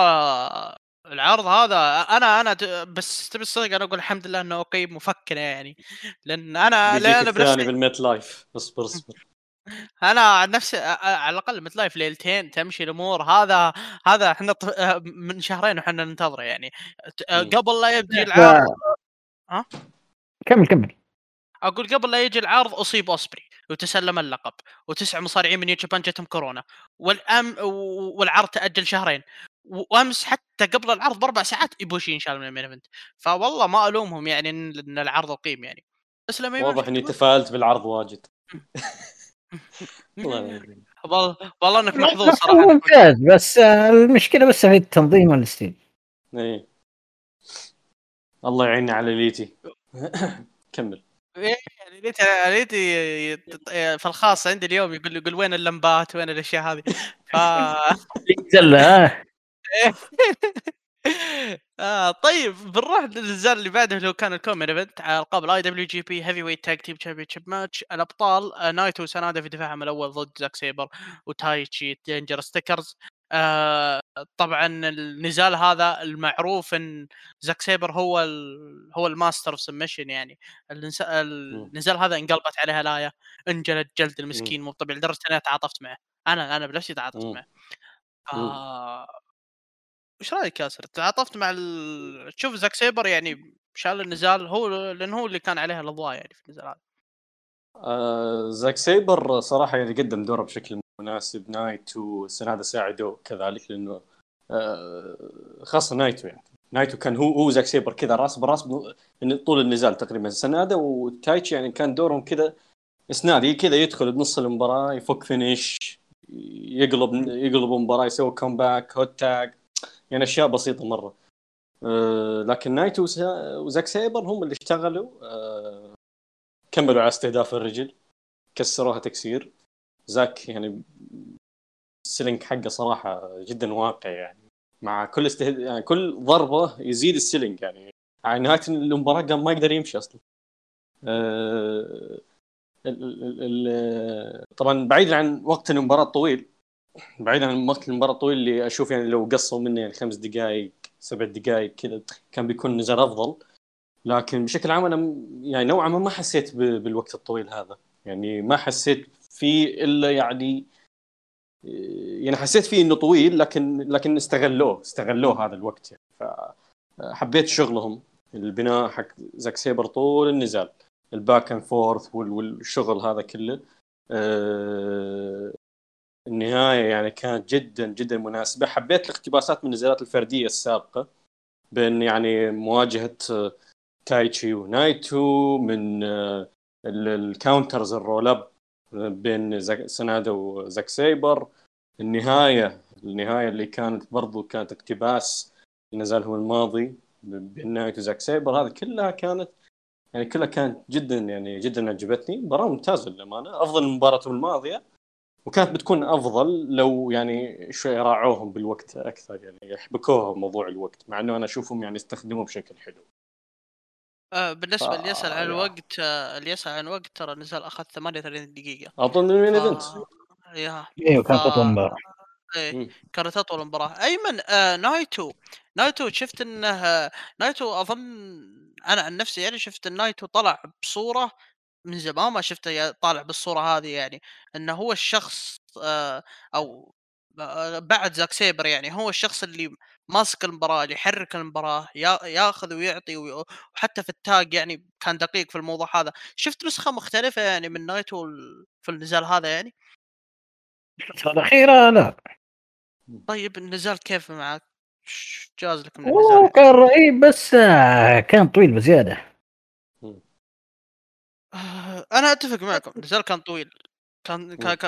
العرض هذا انا بس تبي الصدق انا اقول الحمد لله انه اوكي مفكره يعني، لان انا بنفسي بالميت لايف. اصبر انا عن نفسي على الاقل ميت لايف ليلتين تمشي الامور. هذا احنا من شهرين وحنا ننتظره يعني قبل لا يبدي العرض. ها كمل اقول قبل لا يجي العرض اصيب أوسبري وتسلم اللقب، و9 مصارعين من نيو جابان جتهم كورونا، والعرض تأجل شهرين، وامس حتى قبل العرض ب4 ساعات إيبوشي ان شاء الله من المين ايفنت. فوالله ما الومهم يعني ان العرض القيم يعني، بس لما واضح اني تفاعلت بالعرض واجد. والله انك محظوظ صراحه، ممتاز. بس المشكله بس في التنظيم والستيل. اي الله يعيننا على ليتي. كمل. يعني ليتي في الخاص عندي اليوم يقول وين اللمبات، وين الاشياء هذه. ف طيب بنروح للزال اللي بعده اللي هو كان الكومين ايفنت على القاب الاي دبليو جي بي هيفي ويت تاج تيم تشامبيونشيب ماتش. الابطال نايتو وسانادا في دفاعهم الاول ضد زاك سيبر وتايتشي دينجر ستيكرز. طبعا النزال هذا المعروف ان زاك سيبر هو الماستر اوف سبمشن يعني. النزال هذا انقلبت عليها لايا، انجلت جلد المسكين مو طبيعي، لدرجه اني تعاطفت معه. انا بنفسي تعاطفت معه. وش رايك ياسر؟ تعاطفت مع تشوف زاك سيبر يعني شال النزال، هو لانه هو اللي كان عليها الاضواء يعني في النزال هذا. زاك سيبر صراحه يعني قدم دوره بشكل مناسب. نايتو سنادا ساعدوا كذلك، لأنه خاصة نايتو يعني كان هو زاك سيبر كذا راس براس طول النزال تقريبا. سنادا وتايتشي يعني كان دورهم كذا اسناد، كذا يدخل بنص المباراة يفك فينيش، يقلب المباراة، يسوي كومباك، هوت تاج، يعني أشياء بسيطة مرة. لكن نايتو وزاك سيبر هم اللي اشتغلوا، كملوا على استهداف الرجل، كسروها تكسير. زاك يعني السلينك حقه صراحة جدا واقع يعني، مع كل يعني كل ضربة يزيد السلينك يعني. على نهاية المباراة قام ما يقدر يمشي أصلا. طبعا بعيدا عن وقت المباراة الطويل، اللي أشوف يعني لو قصوا منه يعني 5 دقائق 7 دقائق كذا كان بيكون نزال أفضل. لكن بشكل عام أنا يعني نوعا ما حسيت بالوقت الطويل هذا يعني، ما حسيت في إلا يعني حسيت فيه إنه طويل، لكن استغلوه هذا الوقت يعني. فحبيت شغلهم، البناء حق زاك سيبر طول النزال، الباك اند فورث والشغل هذا كله. النهاية يعني كانت جدا جدا مناسبة. حبيت الاقتباسات من النزالات الفردية السابقة، بين يعني مواجهة تايتشي ونايتو، من الكاونترز الرولاب بين سنادا وزاك سيبر. النهاية اللي كانت برضو كانت اقتباس لنزالهم الماضي بين نايتو وزاك سيبر. هذه كلها كانت يعني جدا يعني جدا عجبتني. مباراة ممتازة للأمانة، أفضل من مباراتهم الماضية، وكانت بتكون أفضل لو يعني شوي راعوهم بالوقت أكثر يعني، يحبكوهم موضوع الوقت، مع أنه أنا أشوفهم يعني استخدموه بشكل حلو. بالنسبه اللي يسأل عن الوقت، ترى نزال اخذ 38 دقيقه اظن من المين ايفنت. ايوه كانت اطول مباراه. ايمن نايتو شفت انه نايتو اظن انا عن نفسي يعني شفت النايتو طلع بصوره من زمان ما شفته طالع بالصوره هذه يعني، انه هو الشخص او بعد زاك سيبر يعني هو الشخص اللي ماسك المباراة، اللي يحرك المباراة، ياخذ ويعطي، وحتى في التاج يعني كان دقيق في الموضوع هذا. شفت نسخة مختلفة يعني من نايتو في النزال هذا يعني؟ الأخيرة لا. طيب النزال كيف معك؟ جاز لك من النزال يعني؟ كان رهيب بس كان طويل بزيادة. أنا أتفق معكم، النزال كان طويل،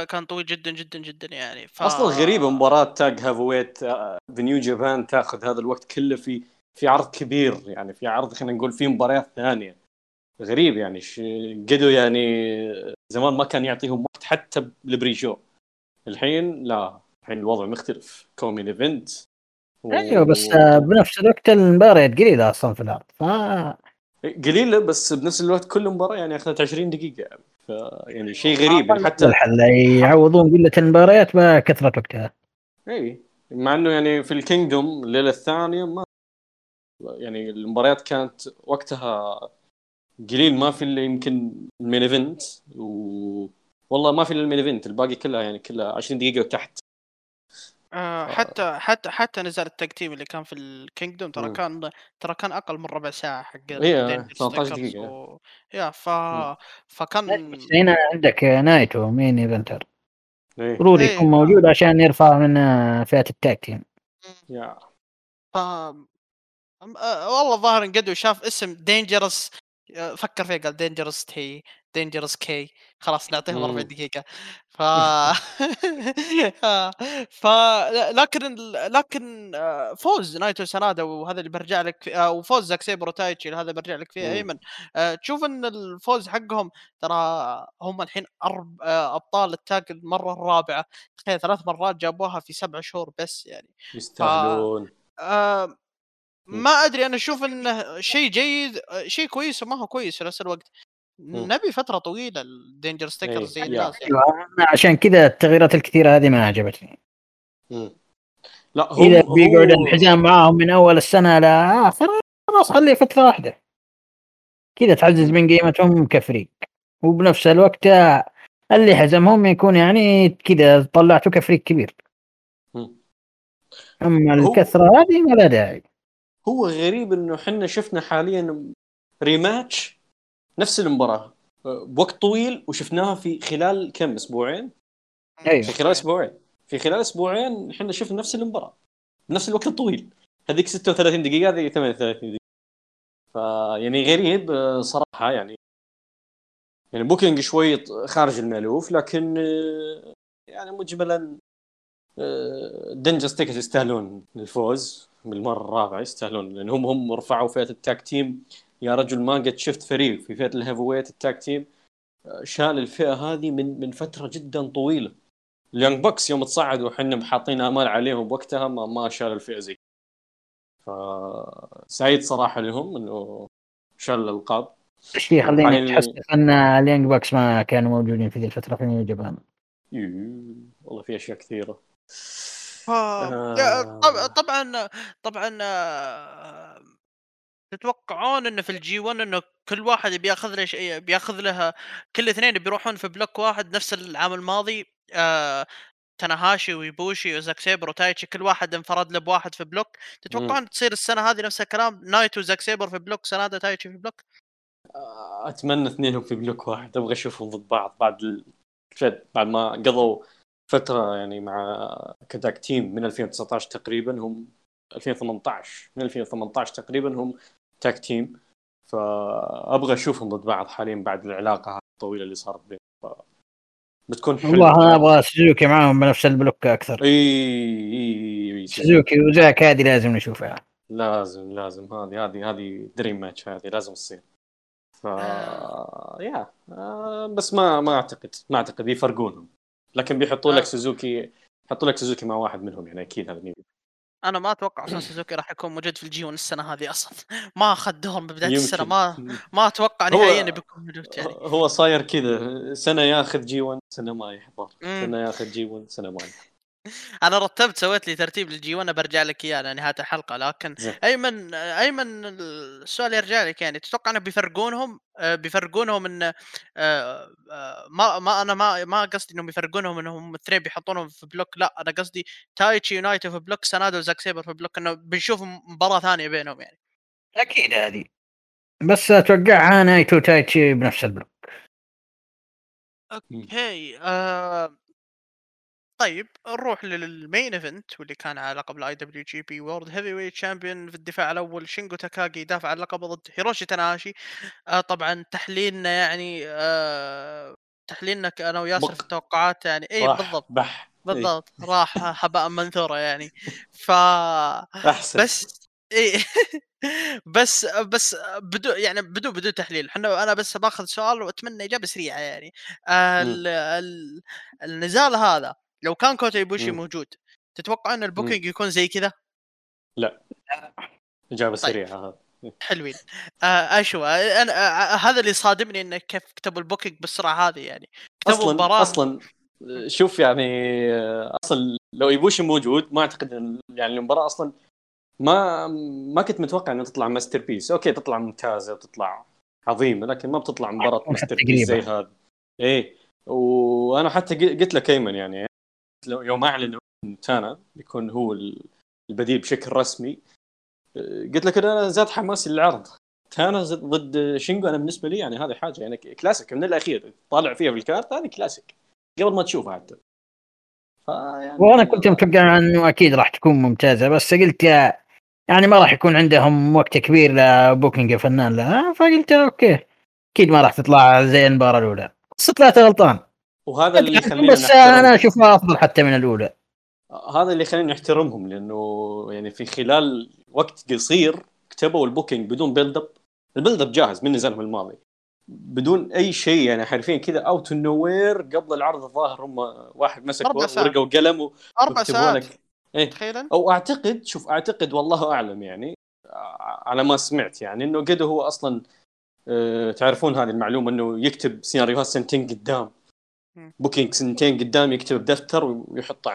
كان طويل جدا جدا جدا يعني. أصلا غريبة مباراة تاج هافويت بنيو جابان تأخذ هذا الوقت كله في عرض كبير يعني، في عرض خلينا نقول فيه مباريات ثانية. غريب يعني، قدوا يعني زمان ما كان يعطيهم وقت حتى لبريشو، الحين لا، الحين الوضع مختلف، كومين ايفنت أيوة بس بنفس الوقت المباريات قليلة أصلا في العرض، قليلة بس بنفس الوقت كل مباراة يعني أخذت 20 دقيقة يعني. يعني شيء غريب يعني، حتى يعوضون قلة المباريات بكثرة وقتها. اي مع انه يعني في الكينجدوم الليلة الثانية ما يعني المباريات كانت وقتها قليل، ما في اللي يمكن المين ايفنت، والله ما في المين ايفنت، الباقي كلها يعني كلها 20 دقيقة وتحت. حتى نزال التقديم اللي كان في الكينجدوم ترى كان اقل من ربع ساعه حق 13 دقيقه يا فكان هنا عندك نايتو مين ايفنتر ضروري يكون موجود عشان يرفع من فئه التاكتيم يا والله ظاهر قدو شاف اسم دينجرس، فكر فيه قال دينجرس تي دينجرس كي، خلاص نعطيهم 40 دقيقة. لكن فوز نايتو سنادا، وهذا اللي برجع لك، وفوز زاك سيبر تايتشي، هذا برجع لك فيه ايمن. تشوف ان الفوز حقهم ترى هم الحين ابطال التاج المرة الرابعة، تخيل 3 مرات جابوها في 7 شهور بس يعني، يستاهلون. ما ادري، انا اشوف انه شيء جيد، شيء كويس، وما هو كويس في نفس الوقت. نبي فترة طويلة الدينجر ستيكر زي الناس يعني. عشان كذا التغييرات الكثيرة هذه ما عجبتني. لا هم إذا بيقعد الحزام معهم من أول السنة لآخر، خلاص خليه فترة واحدة كذا تعزز من قيمتهم كفريق، وبنفس الوقت اللي حزمهم يكون يعني كذا طلعته كفريق كبير. أما الكثرة هذه ما لا داعي. هو غريب إنه حنا شفنا حاليا ريماتش نفس المباراة بوقت طويل، وشفناها في خلال كم أسبوعين. أيوة. في خلال أسبوعين إحنا شفنا نفس المباراة بنفس الوقت الطويل، هذيك 36 دقيقة هذه 38 دقيقة، فيعني غريب صراحة يعني بوكينج شوي خارج المألوف، لكن يعني مجملا دنجرس تيكت يستاهلون الفوز بالمرة الرابعة، يستاهلون، لأن هم رفعوا فئة التاك تيم. يا رجل ما قد شفت فريق في فئة الهيفويت التاك تيم شال الفئة هذه من فترة جدا طويلة. اليونج بوكس يوم تصعدوا وحنا محاطين آمال عليهم وقتها ما شال الفئة زي، فسعيد صراحة لهم إنه شال الألقاب. إيش في خليني تحس أن اليونج بوكس ما كانوا موجودين في ذي الفترة في نيو جابان؟ والله في أشياء كثيرة. طبعا تتوقعون انه في الجي 1 انه كل واحد بياخذ له شيء، بياخذ لها كل اثنين بيروحون في بلوك واحد نفس العام الماضي؟ تاناهاشي ويبوشي وزاك سيبر وتايتشي كل واحد انفرد له بواحد في بلوك. تتوقعون تصير السنه هذه نفس الكلام، نايتو وزاك سيبر في بلوك، سنادا تايتشي في بلوك؟ اتمنى اثنينهم في بلوك واحد، ابغى اشوفهم ضد بعض بعد ما قضوا فتره يعني مع كتاك تيم من 2019 تقريبا، هم 2018 من 2018 تقريبا هم تاك تيم، فأبغى أشوفهم ضد بعض حاليا بعد العلاقة الطويلة اللي صارت بينهم، بتكون حلوة. والله أنا أبغى سوزوكي معهم بنفس البلوك أكثر. إيه سوزوكي وزاك هذه لازم نشوفها، لازم هذه دريم ماتش، هذه لازم تصير. يا بس ما أعتقد بيفرقونهم، لكن بيحطوا لك سوزوكي، مع واحد منهم يعني أكيد. هذا انا ما اتوقع اصلا سوزوكي راح يكون موجود في الجي 1 السنه هذه اصلا، ما اخذ دور من بدايه السنه، ما اتوقع نهائيا بيكون موجود يعني. هو صاير كذا، سنه ياخذ جي 1 سنه ما يحضر، سنه ياخذ جي 1 سنه ما يحضر. انا رتبت سويت لي ترتيب للجي وانا برجع لك اياه لنهايه الحلقه. لكن ايمن السؤال يرجع لك، يعني تتوقع انه بيفرقونهم ان ما انا ما قصدي انهم بيفرقونهم انهم تري بيحطونهم في بلوك، لا انا قصدي تايتشي يونايتد في بلوك، سانادو وزاك سيبر في بلوك، انه بنشوف مباراه ثانيه بينهم يعني اكيد هذه، بس اتوقع نايتو تايتشي بنفس البلوك. اوكي طيب نروح للمين ايفنت واللي كان على لقب الاي دبليو جي بي وورد هيفي ويت شامبيون. في الدفاع الاول شينجو تاكاغي دافع عن لقب ضد هيروشي تاناهاشي. طبعا تحليلنا يعني تحليلنا انا وياسر في التوقعات يعني اي بالضبط بالضبط راح حباء منثوره يعني ف بس إيه بس بدو يعني بدو تحليل احنا، انا بس باخذ سؤال واتمنى اجابه سريعه يعني. النزال هذا لو كان كوتا ايبوشي موجود تتوقع ان البوكينج يكون زي كذا؟ لا اجابه طيب. سريعه حلوين. اشوى انا هذا اللي صادمني انه كيف كتبوا البوكينج بالسرعه هذه يعني. اصلا شوف يعني اصلا لو ايبوشي موجود ما اعتقد يعني المباراه اصلا ما كنت متوقع انه تطلع ماستر بيس. اوكي تطلع ممتازه وتطلع عظيمه، لكن ما بتطلع مباراه ماستر بيس زي هذا. ايه وانا حتى قلت لك ايمن يعني لو يوم اعلنوا تانا بيكون هو البديل بشكل رسمي، قلت لك انا زاد حماسي للعرض. تانا ضد شينجو انا بالنسبه لي يعني هذه حاجه يعني كلاسيك من الاخير طالع فيها بالكارت، هذه كلاسيك قبل ما تشوفها حتى يعني. وانا كنت متوقع انه اكيد راح تكون ممتازه، بس قلت يعني ما راح يكون عندهم وقت كبير لبوكينج فنان لا، فقلت اوكي اكيد ما راح تطلع زي المباراه الاولى. بس طلعت غلطان، وهذا اللي يخلينا بس انا اشوفها افضل حتى من الاولى. هذا اللي يخلينا نحترمهم، لانه يعني في خلال وقت قصير كتبوا البوكينج بدون بيلد اب. البيلد اب جاهز من نزالهم الماضي بدون اي شيء يعني، حرفيا كذا اوت نوير. قبل العرض الظاهر هم واحد مسك ورقه وقلم وكتبوا لك إيه؟ تخيلا او اعتقد شوف اعتقد والله اعلم يعني على ما سمعت يعني انه قد هو اصلا تعرفون هذه المعلومه انه يكتب سيناريوهات سنتين قدام، بوكينج سنتين قدام يكتب دفتر ويحطه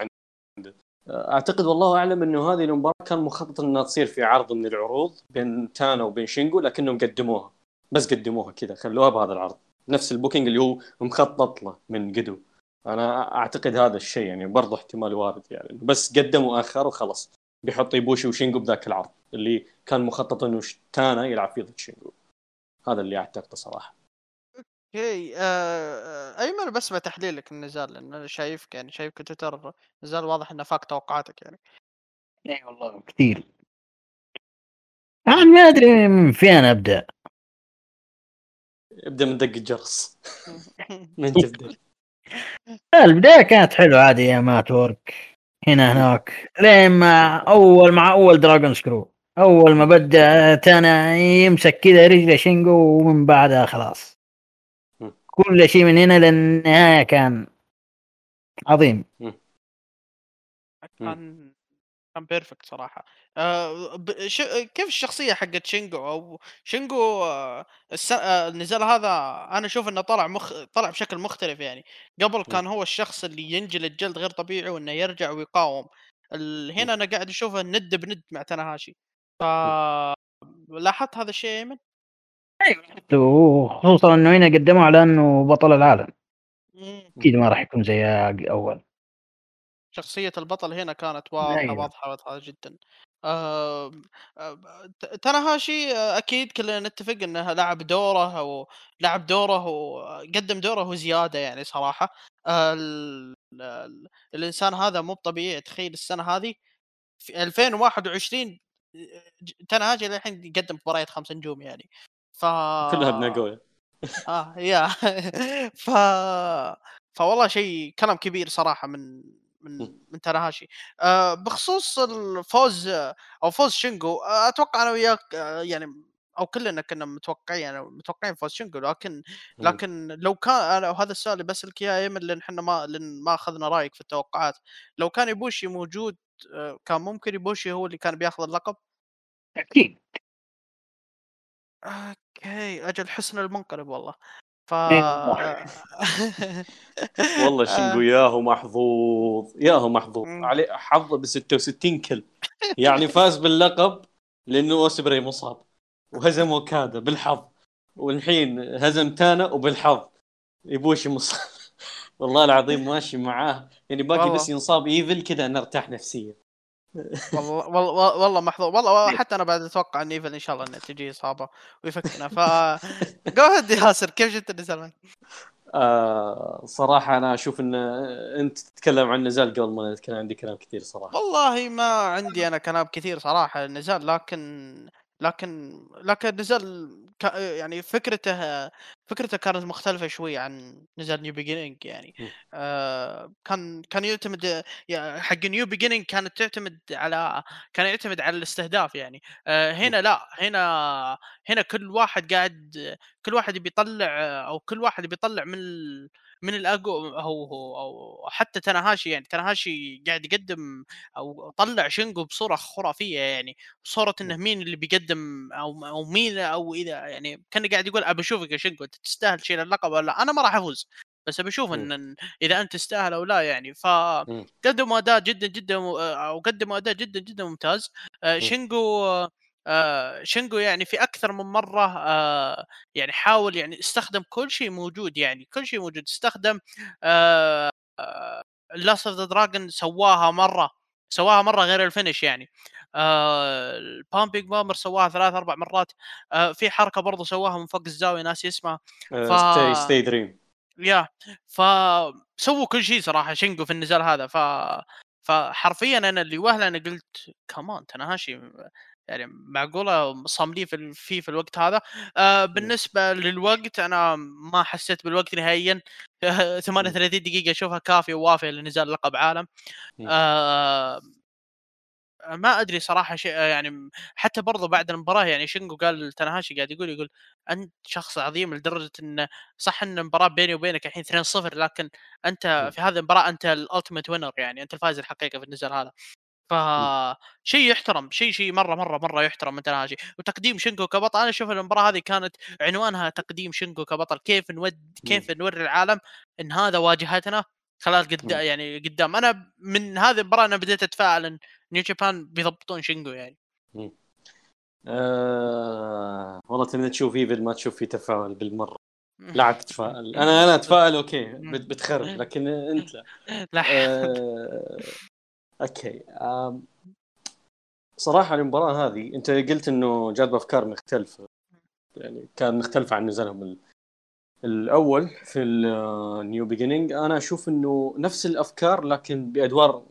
عنده. اعتقد والله اعلم انه هذه المباراه كان مخطط انها تصير في عرض من العروض بين تانا وبين شينجو، لكنهم قدموها كذا، خلوها بهذا العرض نفس البوكينج اللي هو مخطط له من قدو. انا اعتقد هذا الشيء يعني برضه احتمال وارد يعني، بس قدموا اخر وخلص بيحط ايبوشي وشينجو بذاك العرض اللي كان مخطط انه تانا يلعب فيه ضد شينجو. هذا اللي اعتقده صراحه. اوكي ايمن بس بتحليلك النزال، لان انا شايفك يعني شايفك تويتر نزال واضح انه فاق توقعاتك يعني. اي والله كثير انا ما ادري من فين ابدا. ابدا من دق الجرس من تبدا. البداية كانت حلوة عادية، ما تورك هنا هناك لما مع أول دراغون سكرو. أول ما بدأ تانا يمسك كذا رجل شينجو ومن بعدها خلاص كل شيء من هنا للنهاية كان عظيم. كان بيرفكت صراحة. كيف الشخصية حقت شينجو أو شينجو النزال هذا أنا أشوف إنه طلع بشكل مختلف يعني. قبل كان هو الشخص اللي ينجلد جلد غير طبيعي وإنه يرجع ويقاوم. هنا أنا قاعد أشوفه ند بند مع تاناهاشي. فلاحظت هذا الشيء أيمن؟ أيوة، خصوصا إنه هنا قدموا على إنه بطل العالم. أكيد ما راح يكون زي أول. شخصية البطل هنا كانت واضحة جدا. تاناهاشي أكيد كلنا نتفق أنه لعب دوره وقدم دوره زيادة يعني صراحة. الإنسان هذا مو طبيعي. تخيل السنة هذه في 2021 تاناهاشي الحين يقدم مباريات 5 نجوم يعني. كلها بناقوية يا فوالله شيء كلام كبير صراحة من تاناهاشي. بخصوص الفوز او فوز شينجو، اتوقع انا وياك يعني او كلنا كنا متوقعين فوز شينجو، لكن لو كان هذا السؤال بس لك يا ايمن، لان احنا ما اخذنا رايك في التوقعات. لو كان ايبوشي موجود كان ممكن ايبوشي هو اللي كان بياخذ اللقب اكيد. اوكي اجل حسن المنقلب والله. ف والله شنقو ياهو محظوظ ياهو محظوظ عليه حظه ب 66 كل يعني فاز باللقب لانه اوسبري مصاب وهزم اوكادا بالحظ والحين هزم تانا وبالحظ ايبوشي مصاب والله العظيم ماشي معاه يعني باقي والله. بس ينصاب ايفل كذا انا ارتاح نفسيا والله والله والله محظوظ والله حتى انا بعد اتوقع ان ايفل ان شاء الله انه تجي اصابه ويفكنا ف جو هيد ياسر كيف جت النزال؟ صراحه انا اشوف ان انت تتكلم عن النزال قبل ما نتكلم عندي كلام كثير صراحه والله ما عندي انا كلام كثير صراحه النزال لكن النزال يعني فكرته كانت مختلفة شوي عن نزال نيو بيجينينج يعني كان يعتمد يعني حق نيو بيجينينج كان يعتمد على الاستهداف يعني هنا لا هنا كل واحد بيطلع او كل واحد بيطلع من الاقوى او حتى تناهاشي قاعد يقدم او طلع شينجو بصوره خرافيه يعني صوره انه مين اللي بيقدم او مين او اذا يعني كان قاعد يقول ابي اشوفك يا شينجو انت تستاهل شيء اللقب ولا انا ما راح افوز بس ابي اشوف ان اذا انت تستاهل او لا يعني فقدموا اداء جدا جدا او قدموا اداء جدا جدا ممتاز شينجو يعني في أكثر من مرة يعني حاول يعني استخدم كل شيء موجود استخدم لاست اوف ذا دراجون سواها مرة غير الفينش يعني البامبينج بامر سواها 3-4 مرات في حركة برضو سواها من فوق الزاوية ناس اسمها ستي دريم يا فسووا كل شيء صراحة شينجو في النزال هذا فحرفيا أنا اللي وهلا أنا قلت كمان تناهاشي يعني معقولة صاملين في الوقت هذا بالنسبة للوقت أنا ما حسيت بالوقت نهائيا 38 دقيقة أشوفها كافية ووافية لنزال لقب عالم ما أدري صراحة شيء يعني حتى برضو بعد المباراة يعني شينجو قال تناهاشي قاعد يقول أنت شخص عظيم لدرجة أن صح أن المباراة بيني وبينك الحين 2-0 لكن أنت في هذه المباراة أنت الألتيميت وينر يعني أنت الفائز الحقيقي في النزال هذا فشيء يحترم شيء مرة مرة مرة يحترم من تناهاشي وتقديم شينجو كبطل أنا أشوف المباراة هذه كانت عنوانها تقديم شينجو كبطل كيف نوري العالم إن هذا واجهتنا خلال قدام أنا من هذه المباراة أنا بديت أتفاعل إن نيو جابان بيضبطون شينجو يعني والله تبي تشوف فيه ما تشوف فيه تفاعل بالمرة لا تتفاعل أنا أتفاعل أوكي بتخرب لكن أنت لا اوكي صراحه المباراه هذه انت قلت انه جات بافكار مختلفه يعني كان مختلفه عن نزالهم الاول في النيو بيجينينج انا اشوف انه نفس الافكار لكن بادوار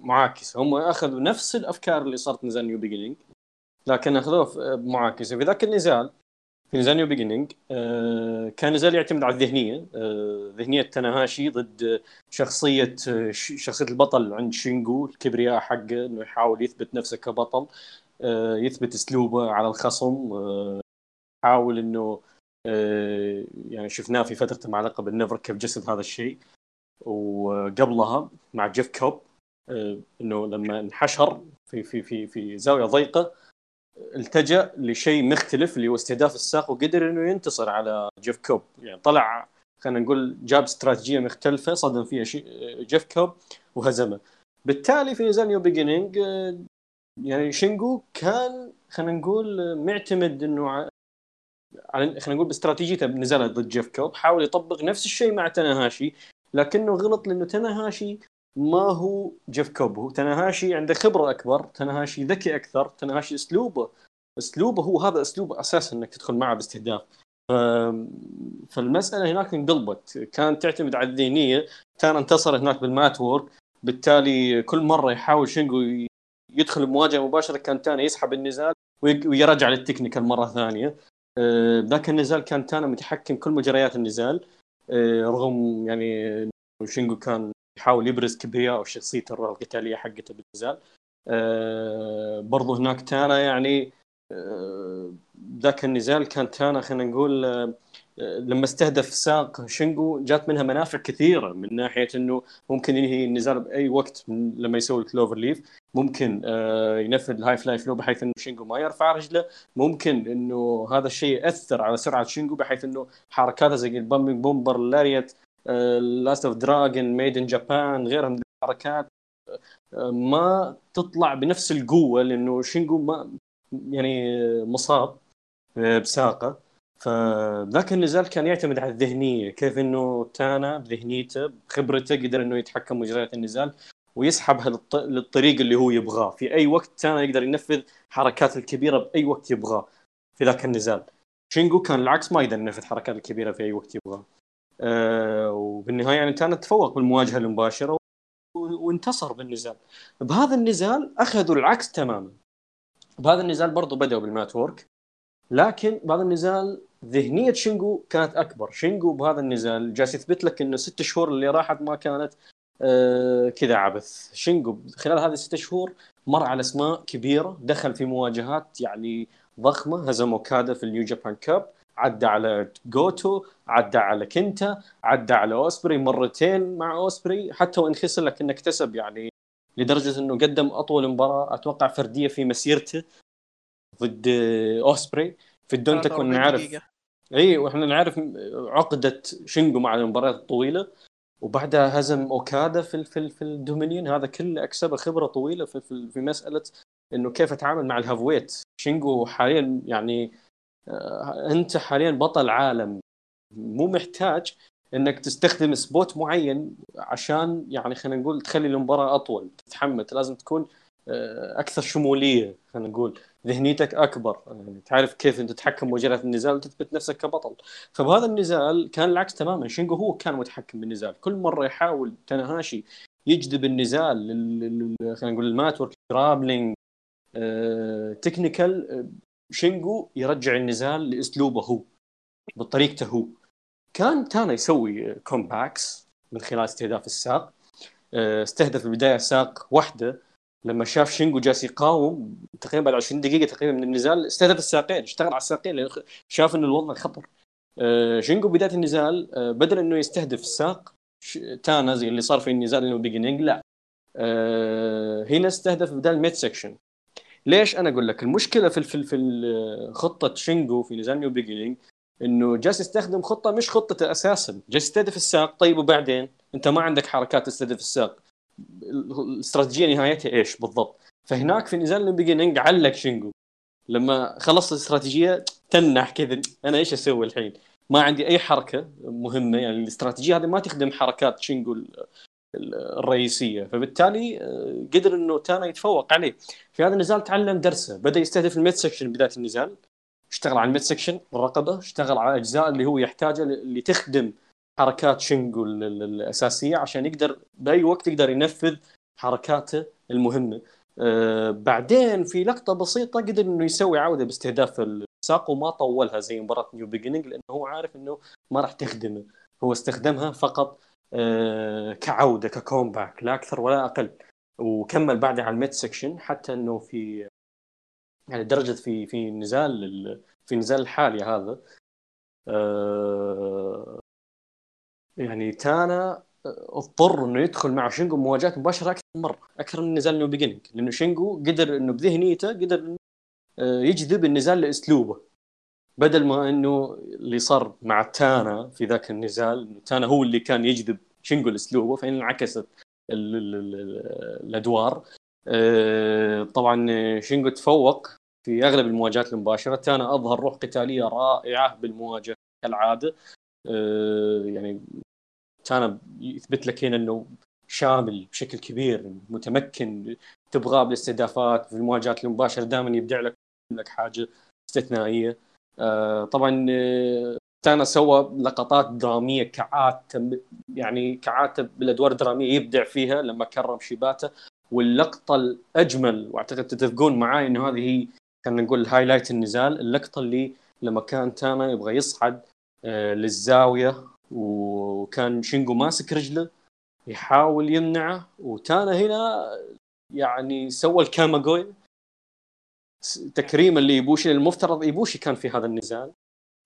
معاكسه هم اخذوا نفس الافكار اللي صارت نزال نيو بيجينينج لكن اخذوها معاكسه في ذاك النزال في نزال نيو بيجينينج كان نزال يعتمد على الذهنيه ذهنيه تناهاشي ضد شخصيه البطل عند شينجو الكبرياء حقه انه يحاول يثبت نفسه كبطل يثبت اسلوبه على الخصم يحاول انه يعني شفناه في فترته مع لقب النفر كيف جسد هذا الشيء وقبلها مع جيف كوب انه لما انحشر في زاويه ضيقه التجأ لشيء مختلف اللي هو استهداف الساق وقدر انه ينتصر على جيف كوب يعني طلع خلينا نقول جاب استراتيجيه مختلفه صدم فيها جيف كوب وهزمه بالتالي في نزال نيو بيجينينج يعني شينجو كان خلينا نقول معتمد انه على خلينا نقول باستراتيجيته بنزاله ضد جيف كوب حاول يطبق نفس الشيء مع تناهاشي لكنه غلط لانه تناهاشي ما هو جيف كوب هو تناهاشي عنده خبرة أكبر تناهاشي ذكي أكثر تناهاشي أسلوبه هو هذا أسلوب أساس أنك تدخل معه باستهداف فالمسألة هناك انقلبت كانت تعتمد على الذهنية كان انتصر هناك بالماتور بالتالي كل مرة يحاول شينجو يدخل بمواجهة مباشرة كان تانا يسحب النزال ويرجع للتكنيكال مرة ثانية ذاك النزال كان تانا متحكم كل مجريات النزال رغم يعني شينجو كان يحاول يبرز كبرياء وشخصية الروح القتالية حقته بالنزال برضو هناك تانا يعني ذاك النزال كان تانا خلينا نقول لما استهدف ساق شينغو جات منها منافع كثيرة، من ناحية أنه ممكن ينهي النزال بأي وقت لما يسوي الكلوفر ليف، ممكن ينفذ الهاي فلاي فلو بحيث أنه شينغو ما يرفع رجله، ممكن أنه هذا الشيء يأثر على سرعة شينغو بحيث أنه حركاتها زي البامبينج بومبر، لاريت، لاست اوف دراجون، ميد ان جابان، غيرها من الحركات ما تطلع بنفس القوة، لأنه شينغو ما يعني مصاب بساقة. فذاك النزال كان يعتمد على الذهنية، كيف أنه تانا بذهنيته بخبرته قدر أنه يتحكم مجريات النزال ويسحبها للطريق اللي هو يبغاه. في أي وقت تانا يقدر ينفذ حركات الكبيرة بأي وقت يبغاه في ذاك النزال. شينغو كان العكس، ما يقدر ينفذ حركات الكبيرة في أي وقت يبغاه. وبالنهاية يعني تانا تفوق بالمواجهة المباشرة وانتصر بالنزال. بهذا النزال أخذوا العكس تماما، بهذا النزال برضو بدأوا بالماتورك، لكن بهذا النزال ذهنية شينغو كانت أكبر. شينغو بهذا النزال جالس يثبت لك إنه 6 شهور اللي راحت ما كانت كذا عبث. شينغو خلال هذه 6 شهور مر على أسماء كبيرة، دخل في مواجهات يعني ضخمة، هزم أوكادا في النيو جابان كاب، عدى على جوتو، عدى على كينتا، عدى على أوسبري مرتين مع أوسبري، حتى وإن خسر لكنه اكتسب، يعني لدرجة إنه قدم أطول مباراة أتوقع فردية في مسيرته ضد أوسبري في الدونتك. كنا نعرف وإحنا نعرف عقدة شينغو مع المباريات الطويلة، وبعدها هزم أوكادا في الدومينيون. هذا كله أكسب خبرة طويلة في مسألة إنه كيف أتعامل مع الهافويت. شينغو حاليا يعني أنت حاليا بطل عالم، مو محتاج إنك تستخدم سبوت معين عشان يعني خلينا نقول تخلي المباراة أطول تتحمل. لازم تكون أكثر شمولية، خلينا نقول ذهنيتك أكبر، يعني تعرف كيف أنت تتحكم بوجهات النزال وتثبت نفسك كبطل. فبهذا النزال كان العكس تماماً، شينغو هو كان متحكم بالنزال، كل مرة يحاول تاناهاشي يجذب النزال خلينا نقول الماتورك، جرابلينج، تكنيكال، شينغو يرجع النزال لأسلوبه هو بطريقته هو. كان تانا يسوي كومباكس من خلال استهداف الساق، استهدف البداية ساق واحدة، لما شاف شينغو جالس يقاوم تقريبا بعد 20 دقيقة تقريبا من النزال استهدف الساقين، اشتغل على الساقين لأنه شاف إن الوضع خطر. شينغو بداية النزال بدل إنه يستهدف الساق تانا زي اللي صار في النزال اللي هو بيجينينج، لا هنا استهدف بدال ميد سكشن. ليش؟ أنا أقول لك المشكلة في خطة شينغو في نزال نيو بيجينينج إنه جالس يستخدم خطة مش خطته أساسا، جالس يستهدف الساق. طيب وبعدين أنت ما عندك حركات تستهدف الساق، الاستراتيجية نهايتها إيش بالضبط؟ فهناك في نزال نيو بيجينينج علق شينغو لما خلص الاستراتيجية تنح كذا، أنا إيش أسوي الحين؟ ما عندي أي حركة مهمة، يعني الاستراتيجية هذه ما تخدم حركات شينغو الرئيسية. فبالتالي قدر إنه تانا يتفوق عليه في هذا النزال. تعلم درسه، بدأ يستهدف الميد سكشن بداية النزال، اشتغل على الميد سكشن الرقبة، اشتغل على الأجزاء اللي هو يحتاجها اللي تخدم حركات شينغو الأساسية عشان يقدر بأي وقت يقدر ينفذ حركاته المهمة. بعدين في لقطة بسيطة قدر إنه يسوي عودة باستهداف الساق وما طولها زي مباراة نيو بيجينينج، لأنه هو عارف إنه ما راح تخدمه، هو استخدمها فقط كعودة ككومباك لا أكثر ولا أقل. وكمل بعدها على الميد سكشن، حتى إنه في يعني درجة في نزال الحالي هذا يعني تانا اضطر انه يدخل مع شينغو مواجهات مباشره اكثر من نزال نيو بيجينينج، لانه شينغو قدر انه بذهنيته قدر يجذب النزال لاسلوبه، بدل ما انه اللي صار مع تانا في ذاك النزال انه تانا هو اللي كان يجذب شينغو لاسلوبه. فإن انعكست الادوار. طبعا شينغو تفوق في اغلب المواجهات المباشره، تانا اظهر روح قتاليه رائعه بالمواجهه كالعاده، يعني تانا يثبت لك هنا انه شامل بشكل كبير، متمكن، تبغى بالاستهدافات في المواجهات المباشره دائما يبدع لك حاجه استثنائيه. طبعا تانا سوى لقطات دراميه كعاده، يعني كعاده بالادوار الدراميه يبدع فيها لما كرم شيباتا. واللقطه الاجمل واعتقد تتفقون معاي انه هذه هي كنا نقول هايلايت النزال، اللقطه اللي لما كان تانا يبغى يصعد للزاويه وكان شينغو ماسك رجله يحاول يمنعه، وتانا هنا يعني سوى الكاماغوي تكريما لإيبوشي، المفترض إيبوشي كان في هذا النزال،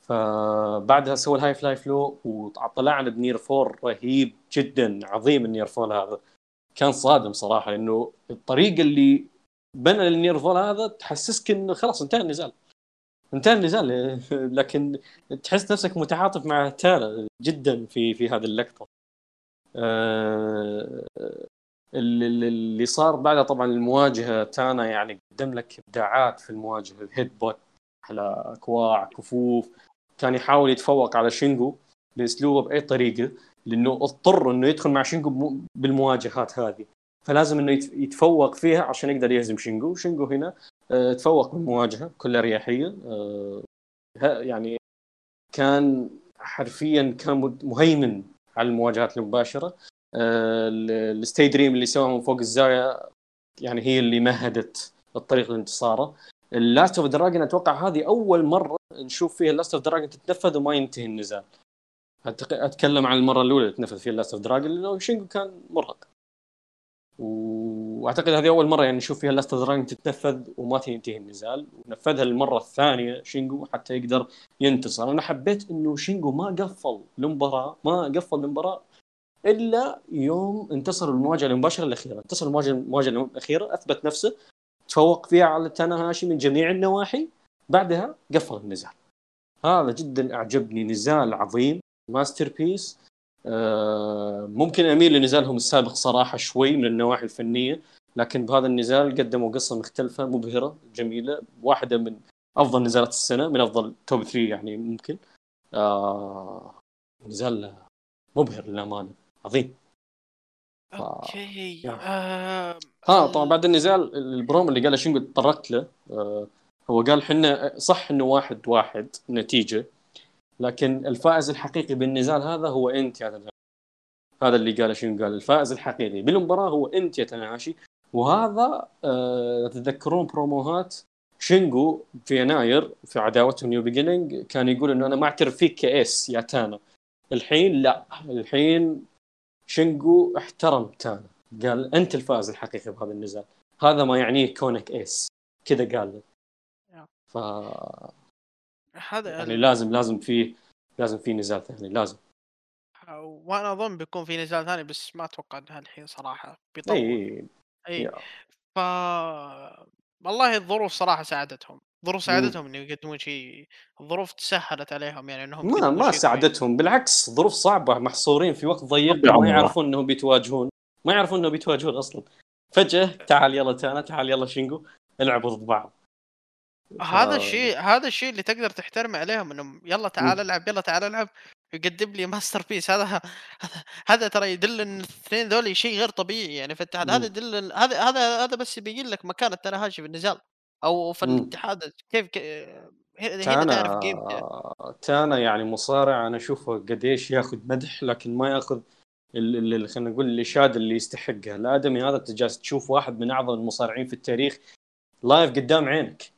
فبعدها سوى الهاي فلاي فلو وطلعنا بنير فور رهيب جدا عظيم. النير فول هذا كان صادم صراحة، لأنه الطريقة اللي بنى النير فول هذا تحسسك إنه خلاص انتهى النزال، لكن تحس نفسك متعاطف مع تالا جدا في هذه اللقطة. اللي صار بعدها طبعا المواجهة، تانا يعني قدم لك إبداعات في المواجهة، هيد بوت على أكواع كفوف، كان يحاول يتفوق على شينجو بأسلوبه بأي طريقة، لأنه اضطر إنه يدخل مع شينجو بالمواجهات هذه، فلازم إنه يتفوق فيها عشان يقدر يهزم شينجو. شينجو هنا تفوق بالمواجهة بكل أريحية، يعني كان حرفيا كان مهيمن على المواجهات المباشرة. الستي دريم اللي سواها من فوق الزاوية يعني هي اللي مهدت الطريق لانتصاره. اللاست اوف دراجون اتوقع هذه اول مره نشوف فيها اللاست اوف دراجون تتنفذ وما ينتهي النزال. اتكلم عن المره الاولى اللي تنفذ فيها اللاست اوف دراجون، لانه شينجو كان مرهق، واعتقد هذه اول مره يعني نشوف فيها اللاست اوف دراجون تتنفذ وما ينتهي النزال، ونفذها المره الثانيه شينجو حتى يقدر ينتصر. انا حبيت انه شينجو ما قفل المباراه الا يوم انتصر المواجهه المباشره الاخيره. انتصر المواجهه الاخيره، اثبت نفسه، تفوق فيها على تاناهاشي من جميع النواحي، بعدها قفل النزال. هذا جدا أعجبني، نزال عظيم، ماستر بيس. ممكن أميل لنزالهم السابق صراحة شوي من النواحي الفنية، لكن بهذا النزال قدموا قصة مختلفة مبهرة جميلة، واحدة من أفضل نزالات السنة، من أفضل توب 3 يعني ممكن. نزال مبهر للأمانة، عظيم. اوكي يعني. طبعا بعد النزال البروم اللي قال شينجو تطرقت له، هو قال حنا صح انه 1-1 نتيجه، لكن الفائز الحقيقي بالنزال هذا هو انت يا تناشي. هذا اللي قال شينجو، قال الفائز الحقيقي بالمباراه هو انت يا تناشي. وهذا تتذكرون بروموهات شينجو في يناير في عداوته نيو بيجينينج، كان يقول انه انا ما اعترف فيك كاس يا تانا. الحين لا، الحين شينجو احترم تانا، قال أنت الفائز الحقيقي بهذا النزال، هذا ما يعنيه كونك إيس كذا قال. هذا يعني لازم فيه نزال ثاني، لازم. وأنا أظن بيكون في نزال ثاني، بس ما أتوقع أنها الحين صراحة بيطول. أي. والله الظروف صراحة ساعدتهم، إنه يقدمون شيء، الظروف تسهلت عليهم يعني إنهم ما ساعدتهم، بالعكس ظروف صعبة، محصورين في وقت ضيق، ما يعرفون إنهم بيتواجهون أصلاً. فجأة تعال يلا تانا، تعال يلا شينجو، العبوا ضد بعض. هذا الشيء اللي تقدر تحترم عليهم، إنهم يلا تعال العب، يقدم لي ماستر بيس. هذا ترى يدل ان الاثنين ذولي شيء غير طبيعي يعني في الاتحاد. هذا يدل، هذا بس يبين لك مكانه تناهاشي في النزال او في الاتحاد. كيف هنا تعرف جيم تانا يعني مصارع انا اشوفه قديش ياخذ مدح، لكن ما ياخذ اللي خلينا نقول الاشاده اللي يستحقها. الادمي هذا تجاس تشوف واحد من اعظم المصارعين في التاريخ لايف قدام عينك،